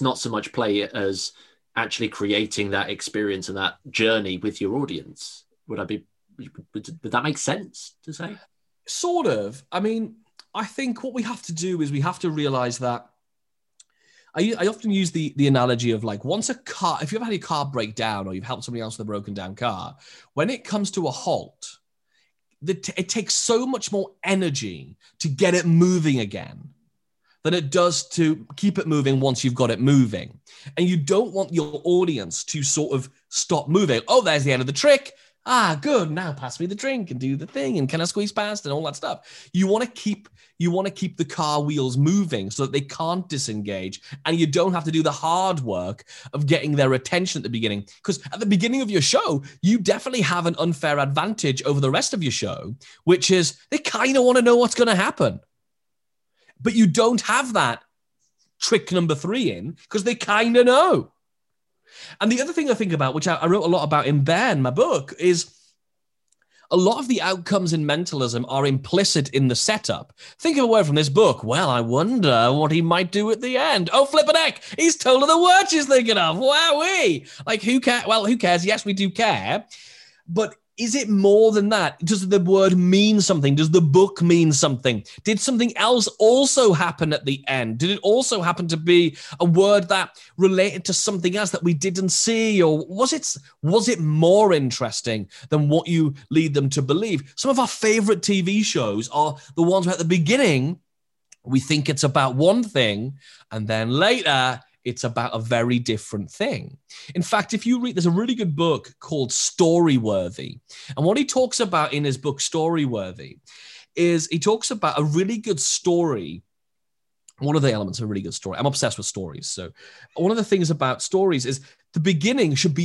not so much play as actually creating that experience and that journey with your audience. Would that make sense to say? Sort of. I mean, I think what we have to do is we have to realize that I often use the analogy of, like, once a car, if you've ever had your car break down or you've helped somebody else with a broken down car, when it comes to a halt, it takes so much more energy to get it moving again than it does to keep it moving once you've got it moving. And you don't want your audience to sort of stop moving. Oh, there's the end of the trick. Ah, good. Now pass me the drink and do the thing. And can I squeeze past and all that stuff? You want to keep the car wheels moving so that they can't disengage, and you don't have to do the hard work of getting their attention at the beginning. Because at the beginning of your show, you definitely have an unfair advantage over the rest of your show, which is they kind of want to know what's going to happen. But you don't have that trick number three in, because they kind of know. And the other thing I think about, which I wrote a lot about in Ben, my book, is a lot of the outcomes in mentalism are implicit in the setup. Think of a word from this book. Well, I wonder what he might do at the end. Oh, flip a neck. He's told her the word she's thinking of. Wowee. Like, who cares? Well, who cares? Yes, we do care. But is it more than that? Does the word mean something? Does the book mean something? Did something else also happen at the end? Did it also happen to be a word that related to something else that we didn't see? Or was it more interesting than what you lead them to believe? Some of our favorite TV shows are the ones where at the beginning, we think it's about one thing, and then later, it's about a very different thing. In fact, if you read, there's a really good book called Storyworthy. And what he talks about in his book, Storyworthy, is he talks about a really good story. One of the elements of a really good story. I'm obsessed with stories. So one of the things about stories is the beginning should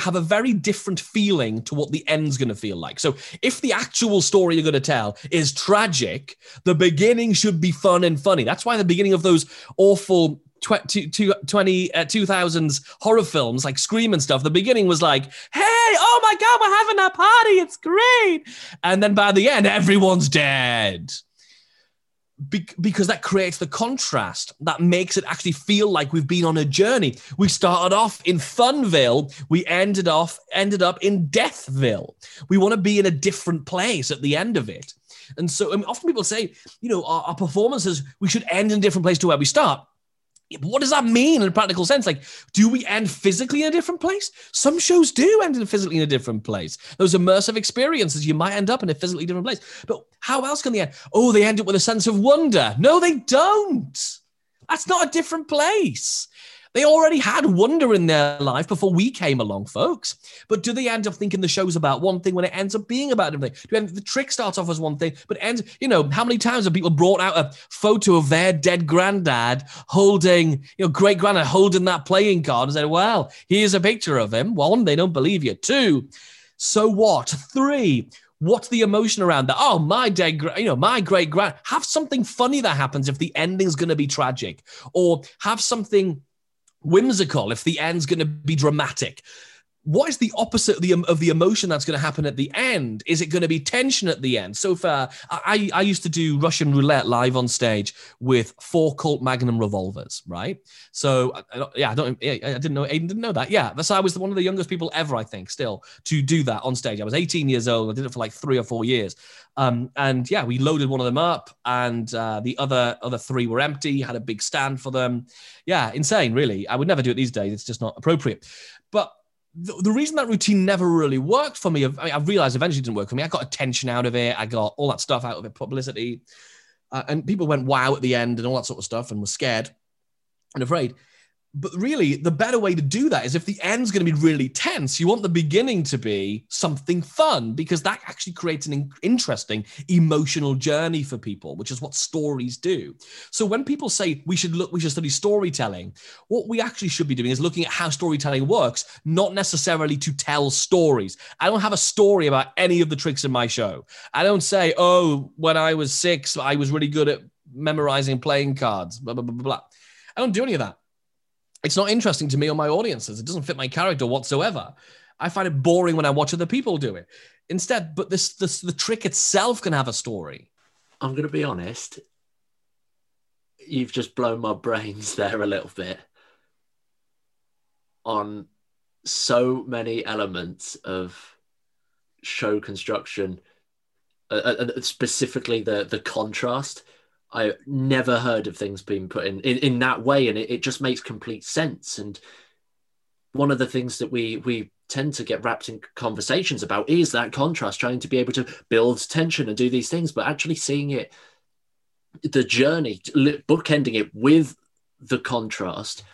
have a very different feeling to what the end's going to feel like. So if the actual story you're going to tell is tragic, the beginning should be fun and funny. That's why the beginning of those awful 2000s horror films like Scream and stuff, the beginning was like, hey, oh my God, we're having a party, it's great. And then by the end, everyone's dead. Because that creates the contrast that makes it actually feel like we've been on a journey. We started off in Funville. We ended up in Deathville. We want to be in a different place at the end of it. And so often people say, you know, our performances, we should end in a different place to where we start. But what does that mean in a practical sense? Like, do we end physically in a different place? Some shows do end physically in a different place. Those immersive experiences, you might end up in a physically different place. But how else can they end? Oh, they end up with a sense of wonder. No, they don't. That's not a different place. They already had wonder in their life before we came along, folks. But do they end up thinking the show's about one thing when it ends up being about another thing? The trick starts off as one thing, but ends, you know, how many times have people brought out a photo of their dead granddad holding, you know, great granddad holding that playing card and said, well, here's a picture of him. One, they don't believe you. Two, so what? Three, what's the emotion around that? Oh, my great grand. Have something funny that happens if the ending's going to be tragic, or have something whimsical if the end's going to be dramatic. What is the opposite of the emotion that's going to happen at the end? Is it going to be tension at the end? So far, I used to do Russian roulette live on stage with 4 Colt Magnum revolvers, right? So Aidan didn't know that. Yeah, so I was one of the youngest people ever, I think, still to do that on stage. I was 18 years old. I did it for like 3 or 4 years. And yeah, we loaded one of them up, and the other 3 were empty, had a big stand for them. Yeah, insane, really. I would never do it these days. It's just not appropriate. But the reason that routine never really worked for me, I mean, I realized eventually it didn't work for me. I got attention out of it. I got all that stuff out of it, publicity. And people went, wow, at the end and all that sort of stuff and were scared and afraid. But really, the better way to do that is if the end's going to be really tense, you want the beginning to be something fun, because that actually creates an interesting emotional journey for people, which is what stories do. So when people say we should study storytelling, what we actually should be doing is looking at how storytelling works, not necessarily to tell stories. I don't have a story about any of the tricks in my show. I don't say, oh, when I was 6, I was really good at memorizing playing cards, blah, blah, blah, blah. I don't do any of that. It's not interesting to me or my audiences. It doesn't fit my character whatsoever. I find it boring when I watch other people do it. Instead, but the trick itself can have a story. I'm going to be honest. You've just blown my brains there a little bit on so many elements of show construction, specifically the contrast. I never heard of things being put in that way, and it just makes complete sense. And one of the things that we tend to get wrapped in conversations about is that contrast, trying to be able to build tension and do these things, but actually seeing it, the journey, bookending it with the contrast.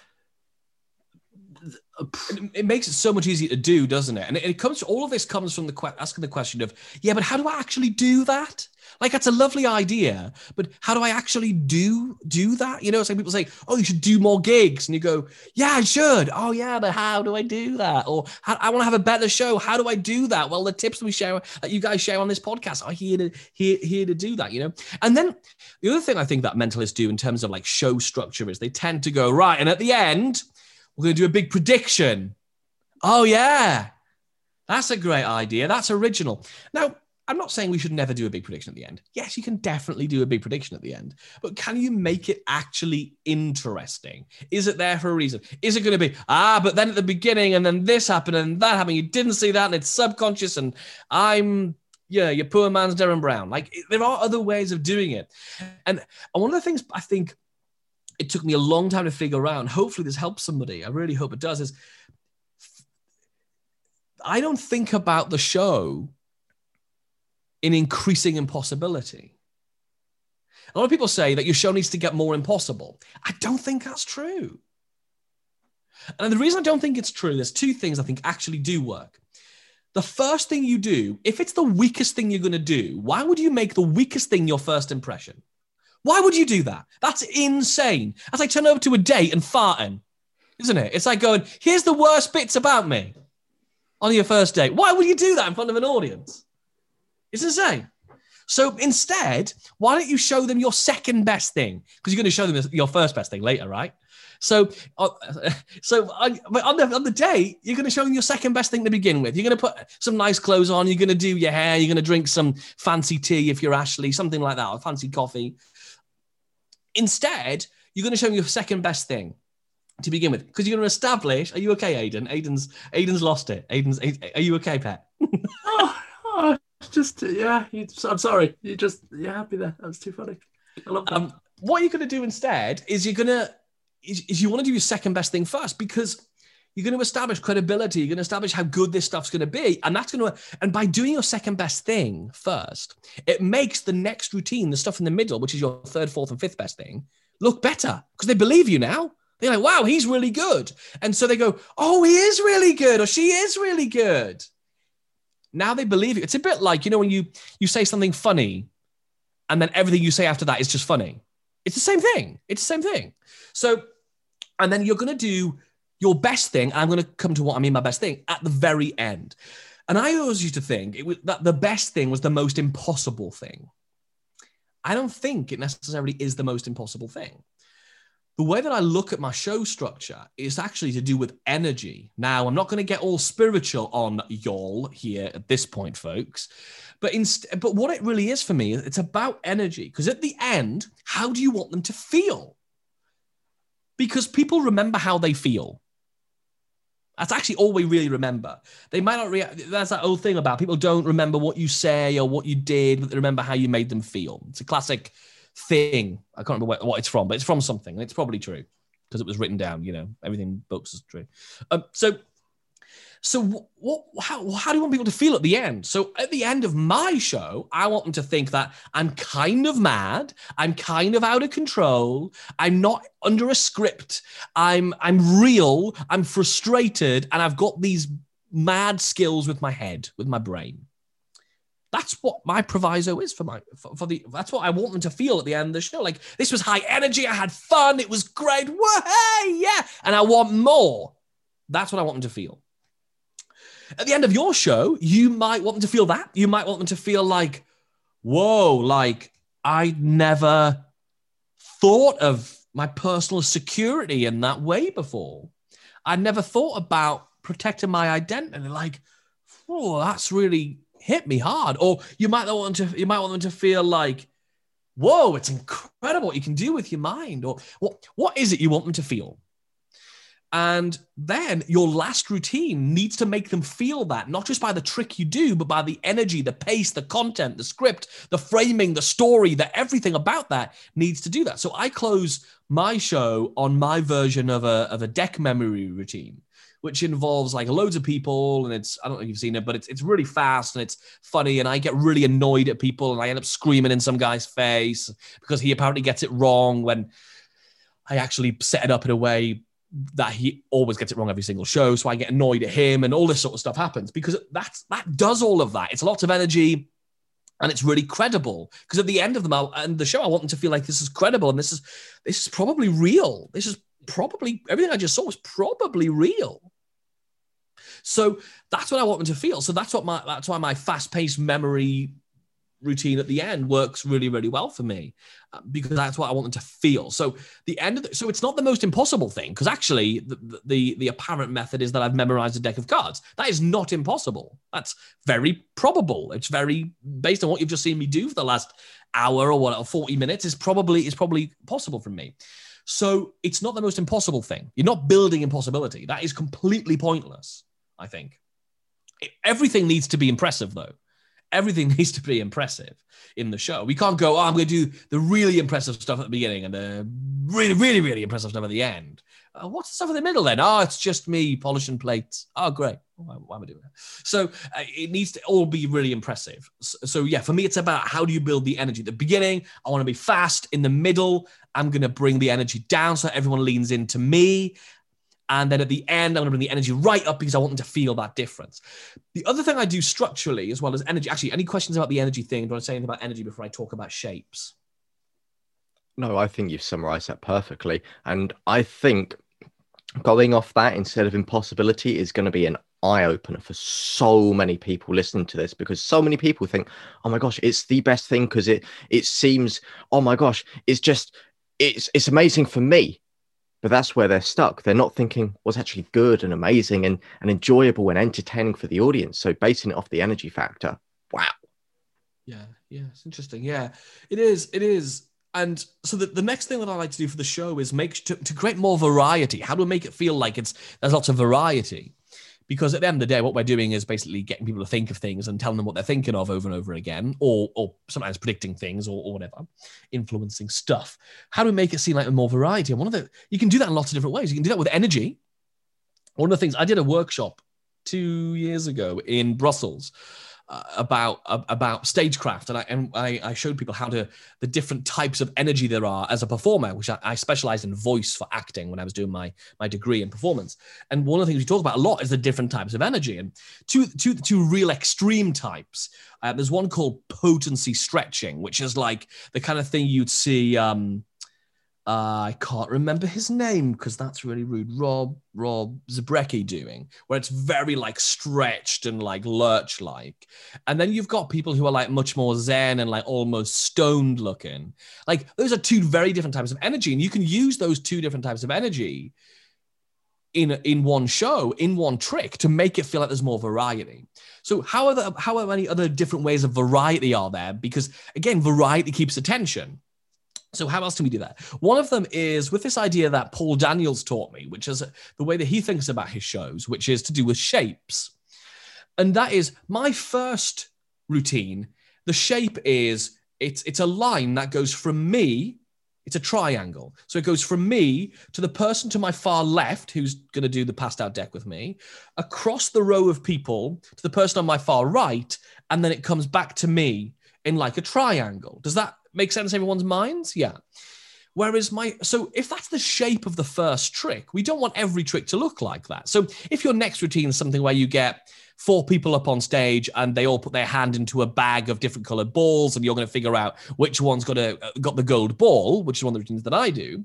It makes it so much easier to do, doesn't it? And it comes, all of this comes from asking the question of, yeah, but how do I actually do that? Like, that's a lovely idea, but how do I actually do that? You know, it's like people say, oh, you should do more gigs. And you go, yeah, I should. Oh, yeah, but how do I do that? Or I want to have a better show. How do I do that? Well, the tips we share, that you guys share on this podcast, are here to do that, you know? And then the other thing I think that mentalists do in terms of like show structure is they tend to go, right, and at the end, we're going to do a big prediction. Oh, yeah, that's a great idea. That's original. Now, I'm not saying we should never do a big prediction at the end. Yes, you can definitely do a big prediction at the end, but can you make it actually interesting? Is it there for a reason? Is it going to be, but then at the beginning, and then this happened and that happened. You didn't see that, and it's subconscious, and your poor man's Darren Brown. Like, there are other ways of doing it. And one of the things I think it took me a long time to figure out, and hopefully this helps somebody, I really hope it does, is I don't think about the show in increasing impossibility. A lot of people say that your show needs to get more impossible. I don't think that's true. And the reason I don't think it's true, there's two things I think actually do work. The first thing you do, if it's the weakest thing you're going to do, why would you make the weakest thing your first impression? Why would you do that? That's insane. That's like turning over to a date and farting, isn't it? It's like going, here's the worst bits about me on your first date. Why would you do that in front of an audience? It's insane. So instead, why don't you show them your second best thing? Because you're going to show them your first best thing later, right? So on the date, you're going to show them your second best thing to begin with. You're going to put some nice clothes on. You're going to do your hair. You're going to drink some fancy tea if you're Ashley, something like that, or fancy coffee. Instead, you're going to show them your second best thing to begin with, because you're going to establish, are you okay, Aidan? Aidan's lost it. Are you okay, pet? oh, just, yeah, I'm sorry. You're happy there. That was too funny. I love that. What you're going to do instead is you want to do your second best thing first, because you're going to establish credibility. You're going to establish how good this stuff's going to be. And by doing your second best thing first, it makes the next routine, the stuff in the middle, which is your third, fourth, and fifth best thing, look better, because they believe you now. They're like, wow, he's really good. And so they go, oh, he is really good, or she is really good. Now they believe you. It's a bit like, you know, when you say something funny and then everything you say after that is just funny. It's the same thing. So, and then you're going to do your best thing. I'm going to come to what I mean by best thing at the very end. And I urge you to think that the best thing was the most impossible thing. I don't think it necessarily is the most impossible thing. The way that I look at my show structure is actually to do with energy. Now, I'm not going to get all spiritual on y'all here at this point, folks. But what it really is for me, it's about energy. Because at the end, how do you want them to feel? Because people remember how they feel. That's actually all we really remember. They might not react. That's that old thing about people don't remember what you say or what you did, but they remember how you made them feel. It's a classic thing. I can't remember what it's from, but it's from something. And it's probably true because it was written down, you know, everything in books is true. So how do you want people to feel at the end? So at the end of my show, I want them to think that I'm kind of mad, I'm kind of out of control, I'm not under a script, I'm real, I'm frustrated, and I've got these mad skills with my head, with my brain. That's what my proviso is for that's what I want them to feel at the end of the show. Like, this was high energy, I had fun, it was great, whoa, yeah, and I want more. That's what I want them to feel. At the end of your show, you might want them to feel that. You might want them to feel like, whoa, like I never thought of my personal security in that way before. I never thought about protecting my identity. Like, oh, that's really hit me hard. Or you might want them to feel like, whoa, it's incredible what you can do with your mind. Or what is it you want them to feel? And then your last routine needs to make them feel that, not just by the trick you do, but by the energy, the pace, the content, the script, the framing, the story, that everything about that needs to do that. So I close my show on my version of a deck memory routine, which involves like loads of people. And I don't know if you've seen it, but it's really fast and it's funny. And I get really annoyed at people and I end up screaming in some guy's face because he apparently gets it wrong when I actually set it up in a way that he always gets it wrong every single show. So I get annoyed at him and all this sort of stuff happens because that does all of that. It's lots of energy and it's really credible because at the end of the show, I want them to feel like this is credible and this is probably real. This is probably, everything I just saw was probably real. So that's what I want them to feel. So that's why my fast-paced memory routine at the end works really, really well for me because that's what I want them to feel. So so it's not the most impossible thing because actually the apparent method is that I've memorized a deck of cards. That is not impossible. That's very probable. It's very based on what you've just seen me do for the last hour or 40 minutes is probably possible for me. So it's not the most impossible thing. You're not building impossibility. That is completely pointless, I think. Everything needs to be impressive though. Everything needs to be impressive in the show. We can't go, oh, I'm going to do the really impressive stuff at the beginning and the really, really, really impressive stuff at the end. What's the stuff in the middle then? Oh, it's just me polishing plates. Oh, great. Why am I doing that? So it needs to all be really impressive. So yeah, for me, it's about how do you build the energy? At the beginning, I want to be fast. In the middle, I'm going to bring the energy down so everyone leans into me. And then at the end, I'm going to bring the energy right up because I want them to feel that difference. The other thing I do structurally as well as energy. Actually, any questions about the energy thing? Do I say anything about energy before I talk about shapes? No, I think you've summarized that perfectly. And I think going off that instead of impossibility is going to be an eye-opener for so many people listening to this because so many people think, oh my gosh, it's the best thing because it seems, oh my gosh, it's just, it's amazing for me. But that's where they're stuck. They're not thinking what's actually good and amazing and enjoyable and entertaining for the audience. So basing it off the energy factor. Wow. Yeah, it's interesting. Yeah, it is. And so the next thing that I like to do for the show is to create more variety. How do we make it feel like there's lots of variety? Because at the end of the day, what we're doing is basically getting people to think of things and telling them what they're thinking of over and over again, or sometimes predicting things or whatever, influencing stuff. How do we make it seem like more variety? And you can do that in lots of different ways. You can do that with energy. One of the things, I did a workshop 2 years ago in Brussels about stagecraft, and I showed people the different types of energy there are as a performer, which I specialized in voice for acting when I was doing my degree in performance. And one of the things we talk about a lot is the different types of energy, and two real extreme types. There's one called potency stretching, which is like the kind of thing you'd see. I can't remember his name because that's really rude. Rob Zabrecki doing, where it's very like stretched and like lurch-like. And then you've got people who are like much more zen and like almost stoned looking. Like those are two very different types of energy. And you can use those two different types of energy in one show, in one trick to make it feel like there's more variety. So how many other different ways of variety are there? Because again, variety keeps attention. So how else can we do that? One of them is with this idea that Paul Daniels taught me, which is the way that he thinks about his shows, which is to do with shapes. And that is my first routine. The shape is, it's a line that goes from me, it's a triangle. So it goes from me to the person to my far left, who's going to do the passed out deck with me, across the row of people to the person on my far right, and then it comes back to me in like a triangle. Does that make sense in everyone's minds? Yeah. Whereas so if that's the shape of the first trick, we don't want every trick to look like that. So if your next routine is something where you get 4 people up on stage and they all put their hand into a bag of different colored balls and you're going to figure out which one's got the gold ball, which is one of the routines that I do,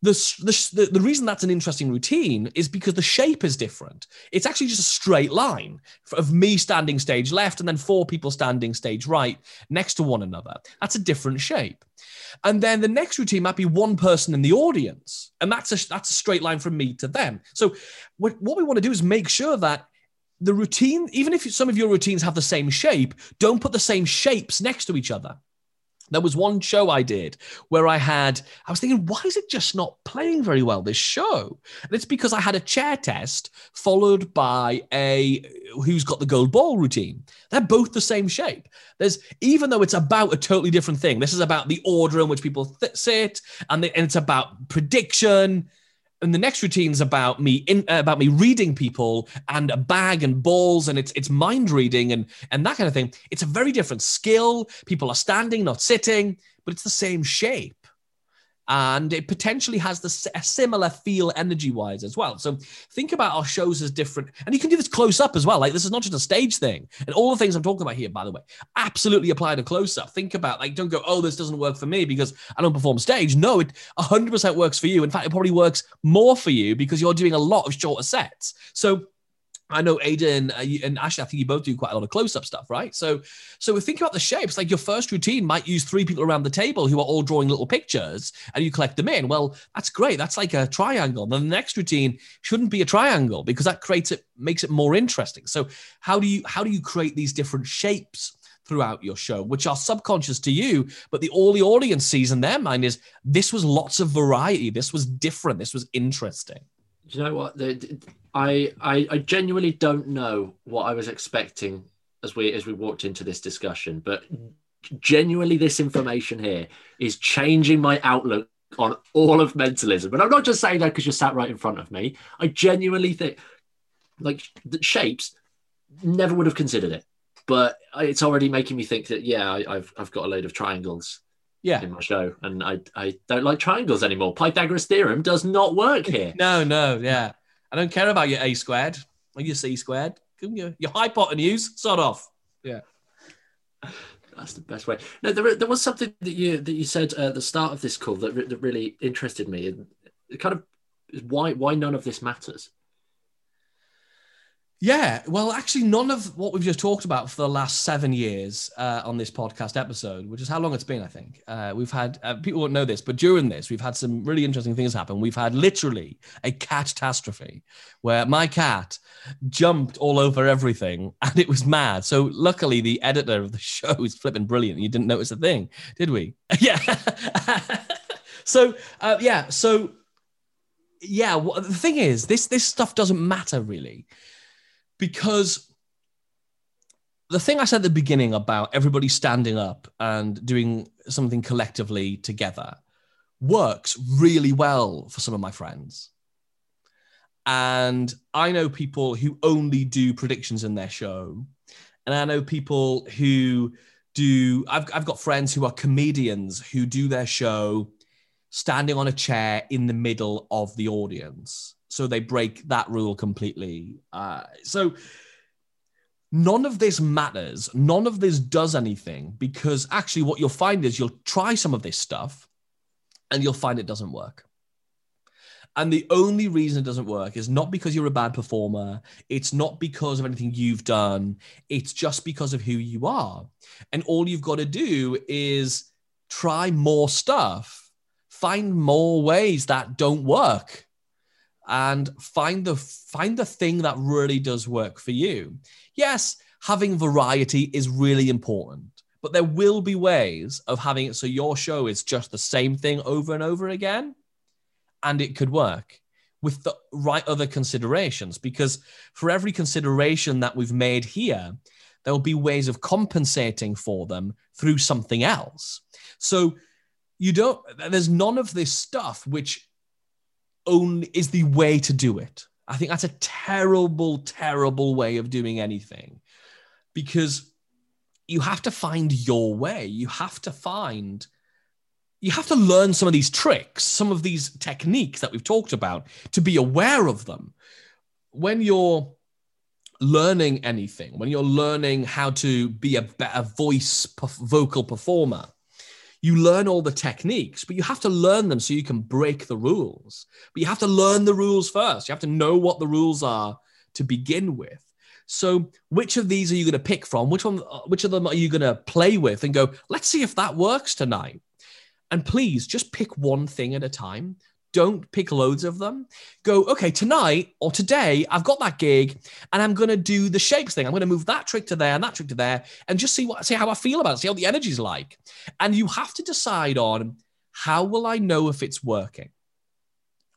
The reason that's an interesting routine is because the shape is different. It's actually just a straight line of me standing stage left and then four people standing stage right next to one another. That's a different shape. And then the next routine might be one person in the audience. And that's a straight line from me to them. So what we want to do is make sure that the routine, even if some of your routines have the same shape, don't put the same shapes next to each other. There was one show I did where I was thinking, why is it just not playing very well, this show? And it's because I had a chair test followed by a who's got the gold ball routine. They're both the same shape. Even though it's about a totally different thing, this is about the order in which people sit, and it's about prediction. And the next routine's about me reading people and a bag and balls, and it's mind reading and that kind of thing. It's a very different skill. People are standing, not sitting, but it's the same shape. And it potentially has a similar feel energy-wise as well. So think about our shows as different. And you can do this close-up as well. Like, this is not just a stage thing. And all the things I'm talking about here, by the way, absolutely apply to close-up. Think about, like, don't go, oh, this doesn't work for me because I don't perform stage. No, it 100% works for you. In fact, it probably works more for you because you're doing a lot of shorter sets. So I know Aidan and Ashley, I think you both do quite a lot of close-up stuff, right? So think about the shapes. Like, your first routine might use three people around the table who are all drawing little pictures, and you collect them in. Well, that's great. That's like a triangle. Then the next routine shouldn't be a triangle because that makes it more interesting. So how do you create these different shapes throughout your show, which are subconscious to you, but all the audience sees in their mind is, this was lots of variety. This was different. This was interesting. Do you know what? I genuinely don't know what I was expecting as we walked into this discussion, but genuinely this information here is changing my outlook on all of mentalism. But I'm not just saying that because you sat right in front of me. I genuinely think, like, the shapes, never would have considered it, but it's already making me think that, yeah, I've got a load of triangles. Yeah, in my show, and I don't like triangles anymore. Pythagoras theorem does not work here. No, yeah, I don't care about your a squared or your c squared. Your hypotenuse, sod off. Yeah, that's the best way. No, there was something that you said at the start of this call that really interested me, and it kind of is why none of this matters. Yeah, well, actually, none of what we've just talked about for the last 7 years on this podcast episode, which is how long it's been, I think. We've had, people won't know this, but during this, we've had some really interesting things happen. We've had literally a catastrophe where my cat jumped all over everything, and it was mad. So luckily, the editor of the show is flipping brilliant. You didn't notice a thing, did we? Yeah. The thing is, this stuff doesn't matter, really. Because the thing I said at the beginning about everybody standing up and doing something collectively together works really well for some of my friends. And I know people who only do predictions in their show. And I know people who I've got friends who are comedians who do their show standing on a chair in the middle of the audience. So they break that rule completely. So none of this matters. None of this does anything, because actually what you'll find is you'll try some of this stuff and you'll find it doesn't work. And the only reason it doesn't work is not because you're a bad performer. It's not because of anything you've done. It's just because of who you are. And all you've got to do is try more stuff, find more ways that don't work, and find the thing that really does work for you. Yes, having variety is really important, but there will be ways of having it so your show is just the same thing over and over again, and it could work with the right other considerations, because for every consideration that we've made here, there will be ways of compensating for them through something else. So there's none of this stuff which only is the way to do it. I think that's a terrible, terrible way of doing anything, because you have to find your way. You have to learn some of these tricks, some of these techniques that we've talked about, to be aware of them. When you're learning anything, when you're learning how to be a better vocal performer, You learn all the techniques, but you have to learn them so you can break the rules. But you have to learn the rules first. You have to know what the rules are to begin with. So which of these are you going to pick from? Which of them are you going to play with and go, let's see if that works tonight? And please just pick one thing at a time. Don't pick loads of them. Go, okay, tonight or today, I've got that gig and I'm going to do the shapes thing. I'm going to move that trick to there and that trick to there and just see how I feel about it, see how the energy's like. And you have to decide on, how will I know if it's working?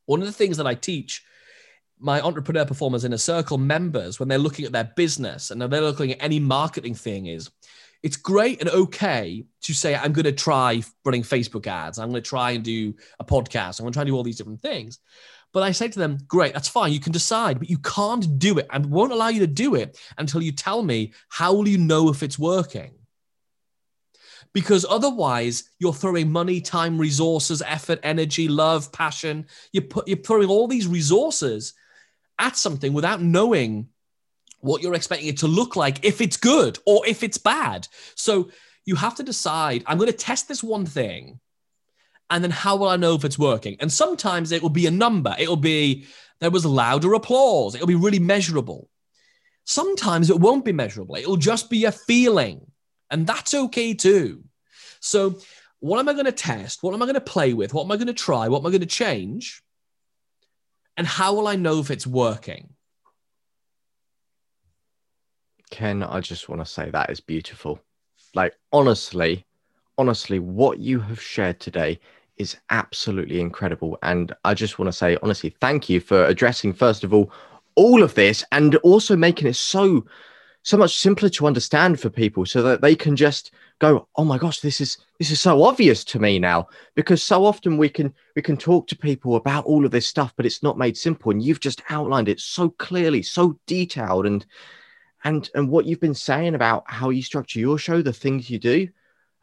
One of the things that I teach my Entrepreneur Performers Inner Circle members when they're looking at their business and they're looking at any marketing thing is, it's great and okay to say, I'm going to try running Facebook ads. I'm going to try and do a podcast. I'm going to try and do all these different things. But I say to them, great, that's fine. You can decide, but you can't do it. I won't allow you to do it until you tell me, how will you know if it's working? Because otherwise you're throwing money, time, resources, effort, energy, love, passion. You're throwing all these resources at something without knowing what you're expecting it to look like, if it's good or if it's bad. So you have to decide, I'm going to test this one thing, and then how will I know if it's working? And sometimes it will be a number. It will be, there was louder applause. It will be really measurable. Sometimes it won't be measurable. It will just be a feeling, and that's okay too. So what am I going to test? What am I going to play with? What am I going to try? What am I going to change? And how will I know if it's working? Ken, I just want to say that is beautiful. Like, honestly, what you have shared today is absolutely incredible. And I just want to say, honestly, thank you for addressing, first of all of this, and also making it so much simpler to understand for people, so that they can just go, oh my gosh, this is so obvious to me now. Because so often we can talk to people about all of this stuff, but it's not made simple. And you've just outlined it so clearly, so detailed, and what you've been saying about how you structure your show, the things you do,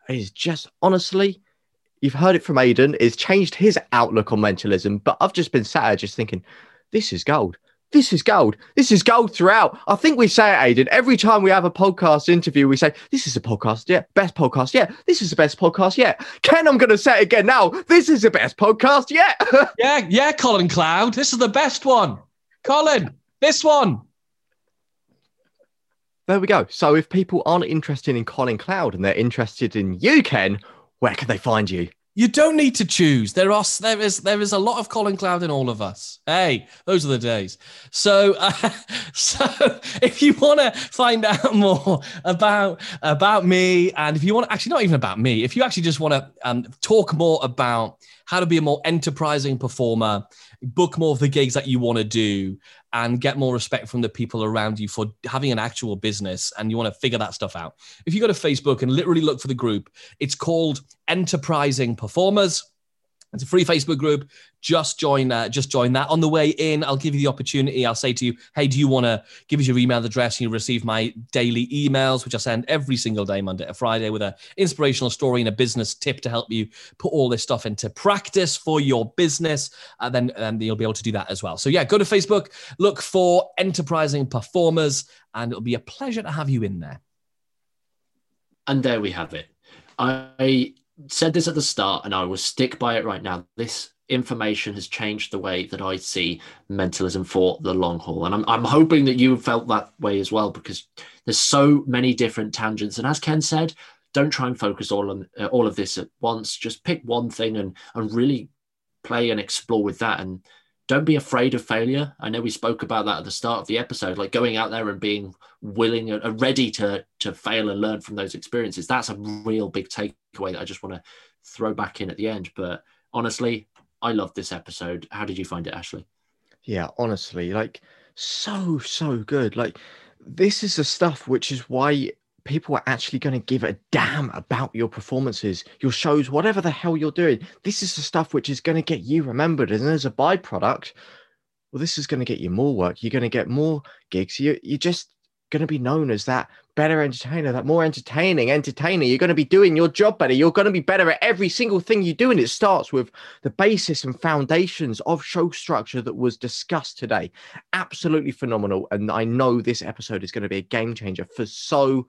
is just, honestly, you've heard it from Aidan, it's changed his outlook on mentalism. But I've just been sat there just thinking, this is gold. This is gold. This is gold throughout. I think we say it, Aidan, every time we have a podcast interview, we say, this is a podcast yet. Best podcast yet. This is the best podcast yet. Ken, I'm going to say it again now. This is the best podcast yet. yeah, Colin Cloud. This is the best one. Colin, this one. There we go. So if people aren't interested in Colin Cloud and they're interested in you, Ken, where can they find you? You don't need to choose. There is a lot of Colin Cloud in all of us. Hey, those are the days. So if you want to find out more about me, and if you want to, actually not even about me, if you actually just want to talk more about how to be a more enterprising performer, book more of the gigs that you want to do, and get more respect from the people around you for having an actual business, and you want to figure that stuff out, if you go to Facebook and literally look for the group, it's called Enterprising Performers. It's a free Facebook group. Just join that. On the way in, I'll give you the opportunity. I'll say to you, hey, do you want to give us your email address? And you'll receive my daily emails, which I send every single day, Monday to Friday, with an inspirational story and a business tip to help you put all this stuff into practice for your business. And then you'll be able to do that as well. So yeah, go to Facebook, look for Enterprising Performers, and it'll be a pleasure to have you in there. And there we have it. I said this at the start, and I will stick by it right now. This information has changed the way that I see mentalism for the long haul. And I'm hoping that you felt that way as well, because there's so many different tangents. And as Ken said, don't try and focus all of this at once. Just pick one thing and really play and explore with that. And don't be afraid of failure. I know we spoke about that at the start of the episode, like going out there and being willing and ready to fail and learn from those experiences. That's a real big takeaway that I just want to throw back in at the end. But honestly, I loved this episode. How did you find it, Ashley? Yeah, honestly, like so good. Like, this is the stuff which is why people are actually going to give a damn about your performances, your shows, whatever the hell you're doing. This is the stuff which is going to get you remembered. And as a byproduct, well, this is going to get you more work. You're going to get more gigs. You're just going to be known as that better entertainer, that more entertaining entertainer. You're going to be doing your job better. You're going to be better at every single thing you do. And it starts with the basis and foundations of show structure that was discussed today. Absolutely phenomenal. And I know this episode is going to be a game changer for so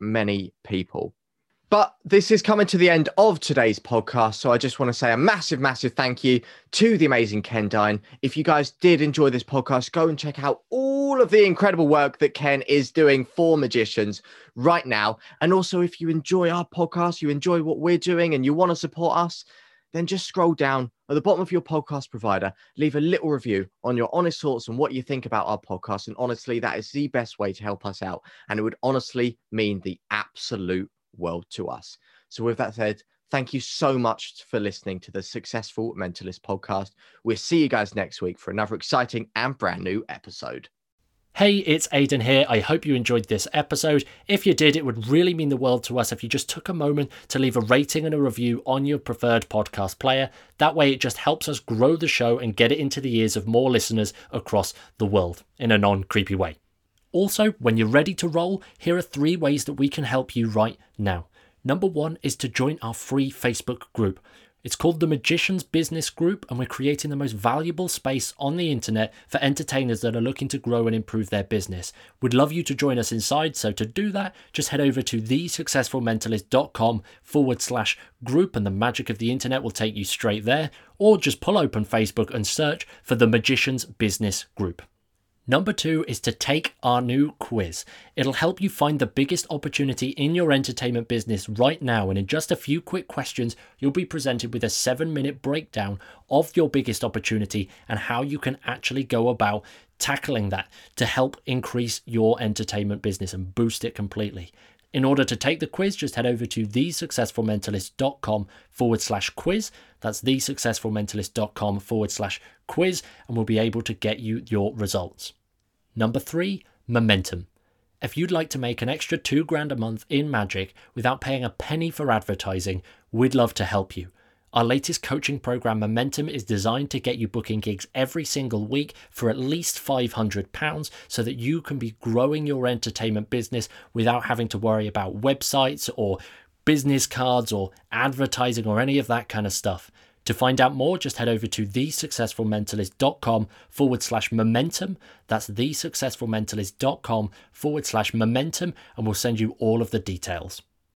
many people. But this is coming to the end of today's podcast. So I just want to say a massive, massive thank you to the amazing Ken Dyne. If you guys did enjoy this podcast, go and check out all of the incredible work that Ken is doing for magicians right now. And also, if you enjoy our podcast, you enjoy what we're doing and you want to support us, then just scroll down at the bottom of your podcast provider, leave a little review on your honest thoughts and what you think about our podcast. And honestly, that is the best way to help us out. And it would honestly mean the absolute world to us. So with that said, thank you so much for listening to the Successful Mentalist podcast. We'll see you guys next week for another exciting and brand new episode. Hey, it's Aidan here. I hope you enjoyed this episode. If you did, it would really mean the world to us if you just took a moment to leave a rating and a review on your preferred podcast player. That way, it just helps us grow the show and get it into the ears of more listeners across the world in a non-creepy way. Also, when you're ready to roll, here are 3 ways that we can help you right now. Number 1 is to join our free Facebook group. It's called The Magician's Business Group, and we're creating the most valuable space on the internet for entertainers that are looking to grow and improve their business. We'd love you to join us inside, so to do that, just head over to thesuccessfulmentalist.com/group, and the magic of the internet will take you straight there, or just pull open Facebook and search for The Magician's Business Group. Number 2 is to take our new quiz. It'll help you find the biggest opportunity in your entertainment business right now. And in just a few quick questions, you'll be presented with a 7-minute breakdown of your biggest opportunity and how you can actually go about tackling that to help increase your entertainment business and boost it completely. In order to take the quiz, just head over to thesuccessfulmentalist.com/quiz. That's thesuccessfulmentalist.com/quiz, and we'll be able to get you your results. Number 3, momentum. If you'd like to make an extra $2,000 a month in magic without paying a penny for advertising, we'd love to help you. Our latest coaching program, Momentum, is designed to get you booking gigs every single week for at least £500 so that you can be growing your entertainment business without having to worry about websites or business cards or advertising or any of that kind of stuff. To find out more, just head over to thesuccessfulmentalist.com/momentum. That's thesuccessfulmentalist.com/momentum, and we'll send you all of the details.